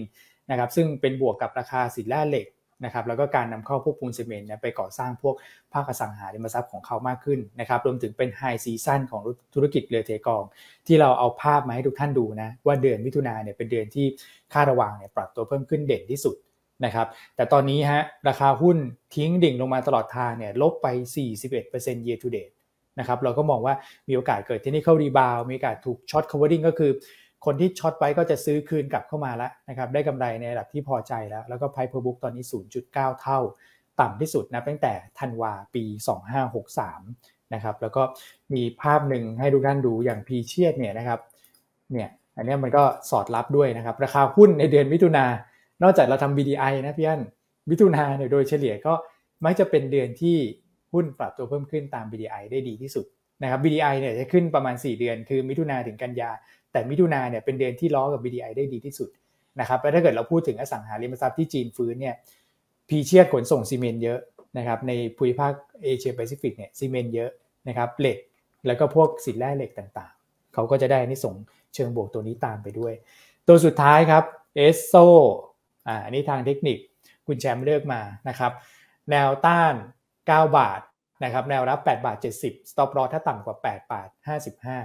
นะครับซึ่งเป็นบวกกับราคาสินแร่เหล็กนะครับแล้วก็การนำเข้าพวกปูนซีเมนต์ไปก่อสร้างพวกภาคอสังหาริมทรัพย์ของเขามากขึ้นนะครับรวมถึงเป็นไฮซีซั่นของธุรกิจเรือเทกองที่เราเอาภาพมาให้ทุกท่านดูนะว่าเดือนมิถุนายนเนี่ยเป็นเดือนที่ค่าระวางเนี่ยปรับตัวเพิ่มขึ้นเด่นที่สุดนะครับแต่ตอนนี้ฮะราคาหุ้นทิ้งดิ่งลงมาตลอดทางเนี่ยลบไป สี่สิบเอ็ดเปอร์เซ็นต์ year to dateนะครับเราก็มองว่ามีโอกาสเกิดเทคนิคอลรีบาวมีโอกาสถูกช็อตคัฟเวอริ่งก็คือคนที่ช็อตไปก็จะซื้อคืนกลับเข้ามาแล้วนะครับได้กำไรในระดับที่พอใจแล้วแล้วก็ price per book ตอนนี้ ศูนย์จุดเก้า เท่าต่ำที่สุดนะตั้งแต่ธันวาปีสองพันห้าร้อยหกสิบสามนะครับแล้วก็มีภาพหนึ่งให้ทุกท่านดูอย่างพีเชียดเนี่ยนะครับเนี่ยอันนี้มันก็สอดรับด้วยนะครับราคาหุ้นในเดือนมิถุนายนนอกจากเราทำ บี ดี ไอ นะพี่อั้นมิถุนายนเนี่ยโดยเฉลี่ยก็มักจะเป็นเดือนที่หุ้นปรับตัวเพิ่มขึ้นตาม บี ดี ไอ ได้ดีที่สุดนะครับ บี ดี ไอ เนี่ยจะขึ้นประมาณสี่เดือนคือมิถุนาถึงกันยาแต่มิถุนาเนี่ยเป็นเดือนที่ล้อกับ บี ดี ไอ ได้ดีที่สุดนะครับแล้วถ้าเกิดเราพูดถึงอสังหาริมทรัพย์ที่จีนฟื้นเนี่ยพีเชียดขนส่งซีเมนต์เยอะนะครับในภูมิภาคเอเชียแปซิฟิกเนี่ยซีเมนต์เยอะนะครับเหล็กแล้วก็พวกสินแร่เหล็กต่างๆเขาก็จะได้อานิสงส์เชิงบวกตัวนี้ตามไปด้วยตัวสุดท้ายครับเอสโซอ่าอันนี้ทางเทคนิคคุณแชมป์เลือกมานะครับแนวต้านเก้าบาทนะครับแนวรับแปดบาทเจ็ดสิบ stop loss ถ้าต่ำกว่าแปดบาทห้าสิบห้า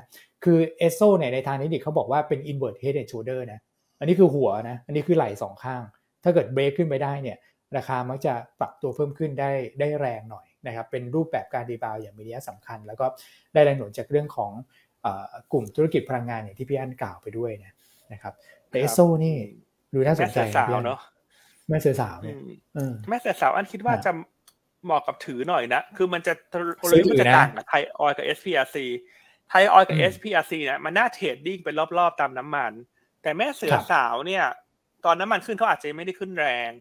คือ อี เอส โอ เนี่ยในทางเทคนิคเขาบอกว่าเป็น inverted head and shoulder นะอันนี้คือหัวนะอันนี้คือไหล่สองข้างถ้าเกิด break ขึ้นไปได้เนี่ยราคามักจะปรับตัวเพิ่มขึ้นได้ได้แรงหน่อยนะครับเป็นรูปแบบการรีบาวอย่างมีนัยสำคัญแล้วก็ได้แรงหนุนจากเรื่องของเอ่อกลุ่มธุรกิจพลังงานอย่างที่พี่อั้นกล่าวไปด้วยนะนะครับแต่ อี เอส โอ นี่ ดูน่าสนใจครับเนาะแม่เสือสาวเนี่ยแม่เสือสาวอันคิดว่าจะเหมาะกับถือหน่อยนะคือมันจะเลยมันจะต่างกับไทยออยล์กับ เอส พี อาร์ ซี ไทยออยล์กับ เอส พี อาร์ ซี เนี่ยมันน่าเทรดดิ้งเป็นรอบๆตามน้ำมันแต่แม่เสือสาวเนี่ยตอนน้ำมันขึ้นเขาอาจจะไม่ได้ขึ้นแรง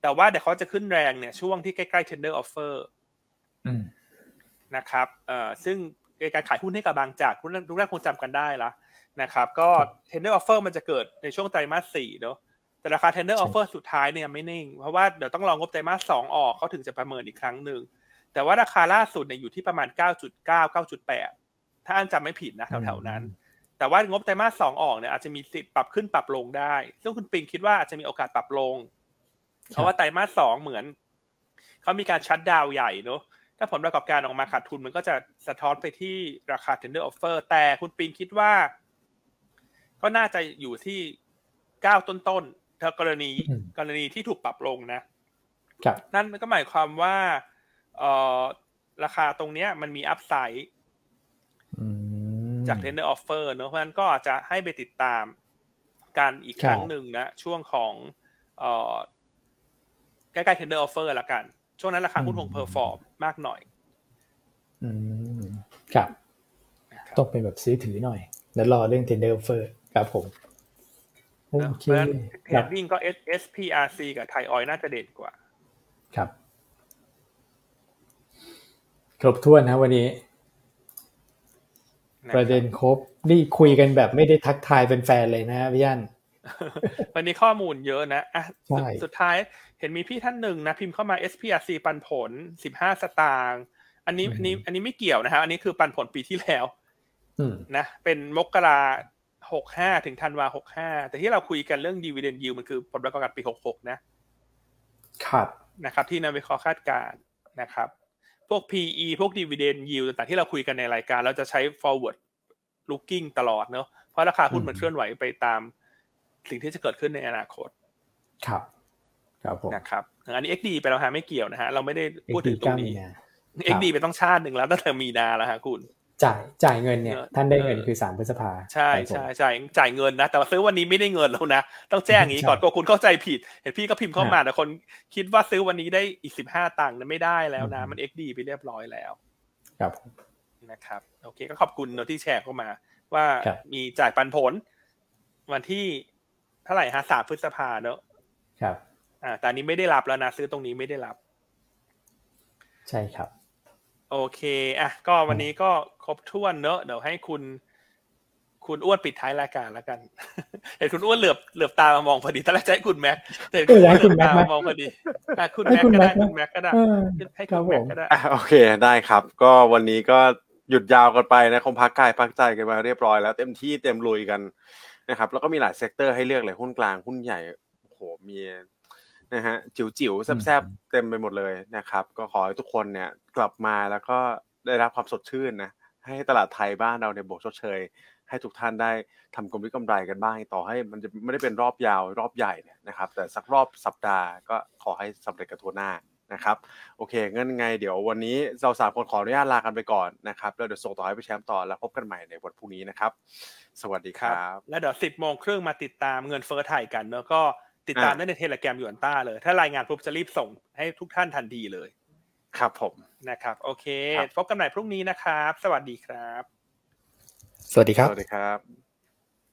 แต่ว่าเดี๋ยวเขาจะขึ้นแรงเนี่ยช่วงที่ใกล้ๆ Tender Offer นะครับเอ่อซึ่งการขายหุ้นให้กับบางจากทุกท่านคงจำกันได้ละนะครับก็ Tender Offer มันจะเกิดในช่วงไตรมาสสี่เนาะแต่ราคา Tender Offer สุดท้ายเนี่ยไม่นิ่งเพราะว่าเดี๋ยวต้องรองบไตรมาสสองออกเขาถึงจะประเมินอีกครั้งนึงแต่ว่าราคาล่าสุดเนี่ยอยู่ที่ประมาณ เก้าจุดเก้า เก้าจุดแปด ถ้าอันจำไม่ผิดนะแถวๆนั้นแต่ว่างบไตรมาสสองออกเนี่ยอาจจะมีสิทธิ์ปรับขึ้นปรับลงได้ซึ่งคุณปิงคิดว่าอาจจะมีโอกาสปรับลงเพราะว่าไตรมาสสองเหมือนเขามีการชัตดาวน์ใหญ่เนาะถ้าผลประกอบการออกมาขาดทุนมันก็จะสะท้อนไปที่ราคา Tender Offer แต่คุณปิงคิดว่าก็น่าจะอยู่ที่เก้าต้นๆถ้ากรณีกรณีที่ถูกปรับลงนะครับนั่นก็หมายความว่าเอ่อราคาตรงเนี้ยมันมีอัพไซด์จาก Tender Offer เนอะเพราะฉะนั้นก็อาจจะให้ไปติดตามการอีกครั้งหนึ่งนะช่วงของเอ่อใกล้ๆ Tender Offer ละกันช่วงนั้นราคาหุ้นคงเพอร์ฟอร์มมากหน่อยอืมครับต้องเป็นแบบซื้อถือหน่อยแล้วรอเรื่อง Tender Offer ครับผมโอเคเทรดดิ้งก็ เอส พี อาร์ ซี กับไทยออยล์น่าจะเด่นกว่าครับครบถ้วนนะวันนี้ประเด็นครบนี่คุยกันแบบไม่ได้ทักทายเป็นแฟนเลยนะพี่ยันวันนี้ข้อมูลเยอะนะอ่ะสุดท้ายเห็นมีพี่ท่านหนึ่งนะพิมพ์เข้ามา เอส พี อาร์ ซี ปันผลสิบห้าสตางค์อันนี้อันนี้อันนี้ไม่เกี่ยวนะครับอันนี้คือปันผลปีที่แล้วนะเป็นมกราคมหกสิบห้าถึงธันวาคมหกสิบห้าแต่ที่เราคุยกันเรื่อง Dividend Yield มันคือผลประกอบการปีหกสิบหกนะครับนะครับที่นักวิเคราะห์คาดการณ์นะครับพวก พี อี พวก Dividend Yield ต่างๆที่เราคุยกันในรายการเราจะใช้ Forward Looking ตลอดเนอะเพราะราคาหุ้นมันเคลื่อนไหวไปตามสิ่งที่จะเกิดขึ้นในอนาคตครับครับผมนะครับอันนี้ เอ็กซ์ ดี ไปเราหาไม่เกี่ยวนะฮะเราไม่ได้พูดถึงตรงนี้ เอ็กซ์ ดี ไปต้องชาตินึงแล้วตั้งแต่มีนาแล้วฮะคุณจ่ายจ่ายเงินเนี่ยท่านได้เงินคือสามพฤษภาคมใช่ๆจ่ายจ่ายเงินนะแต่ว่าซื้อวันนี้ไม่ได้เงินแล้วนะต้องแจ้งอย่างงี้ก่อนกลัวคุณเข้าใจผิดเห็นพี่ก็พิมพ์เข้ามาแต่คนคิดว่าซื้อวันนี้ได้อีกสิบห้าตังค์นะไม่ได้แล้วนะมัน เอ็กซ์ ดี ไปเรียบร้อยแล้วครับนะครับโอเคก็ขอบคุณเนาะที่แชร์เข้ามาว่ามีจ่ายปันผลวันที่เท่าไหร่ฮะสามพฤษภาคมเนาะครับอ่าแต่อันนี้ไม่ได้รับแล้วนะซื้อตรงนี้ไม่ได้รับใช่ครับโอเคอ่ะก็วันนี้ก็ครบถ้วนเนอะเดี๋ยวให้คุณคุณอ้วนปิดท้ายรายการแล้วกันเห็นคุณอ้วนเหลือบเหลือบตามามองพอดีตอนแรกจะให้คุณแม็กแต่คุณอยากให้คุณแม็กมองพอดีอ่ะคุณแม็กก็ได้คุณแม็กก็ได้ให้คุณแม็กก็ได้อ่ะโอเคได้ครับก็วันนี้ก็หยุดยาวกันไปนะคงพักกายพักใจกันมาเรียบร้อยแล้วเต็มที่เต็มลุยกันนะครับแล้วก็มีหลายเซกเตอร์ให้เลือกเลยหุ้นกลางหุ้นใหญ่โอ้โหมีนะฮะจิ๋วๆแซ่บๆเต็มไปหมดเลยนะครับก็ขอให้ทุกคนเนี่ยกลับมาแล้วก็ได้รับความสดชื่นนะให้ตลาดไทยบ้านเราเนี่ยบวกชดเชยให้ทุกท่านได้ทำกำไรกำไรกันบ้างต่อให้มันจะไม่ได้เป็นรอบยาวรอบใหญ่เนี่ยนะครับแต่สักรอบสัปดาห์ก็ขอให้สำเร็จกันทั่วหน้านะครับโอเคงั้นไงเดี๋ยววันนี้เราสามคนขออนุญาตลากันไปก่อนนะครับแล้วเดี๋ยวส่งต่อให้ไปแชมป์ต่อแล้วพบกันใหม่ในวันพรุ่งนี้นะครับสวัสดีครับแล้วเดี๋ยวสิบโมงครึ่งมาติดตามเงินเฟ้อไทยกันแล้วก็ติดตามได้ใน Telegram หยวนต้าเลยถ้ารายงานปุ๊บจะรีบส่งให้ทุกท่านทันทีเลยครับผมนะครับโอเคพบกันใหม่พรุ่งนี้นะครับสวัสดีครับสวัสดีครับสวัสดีครับ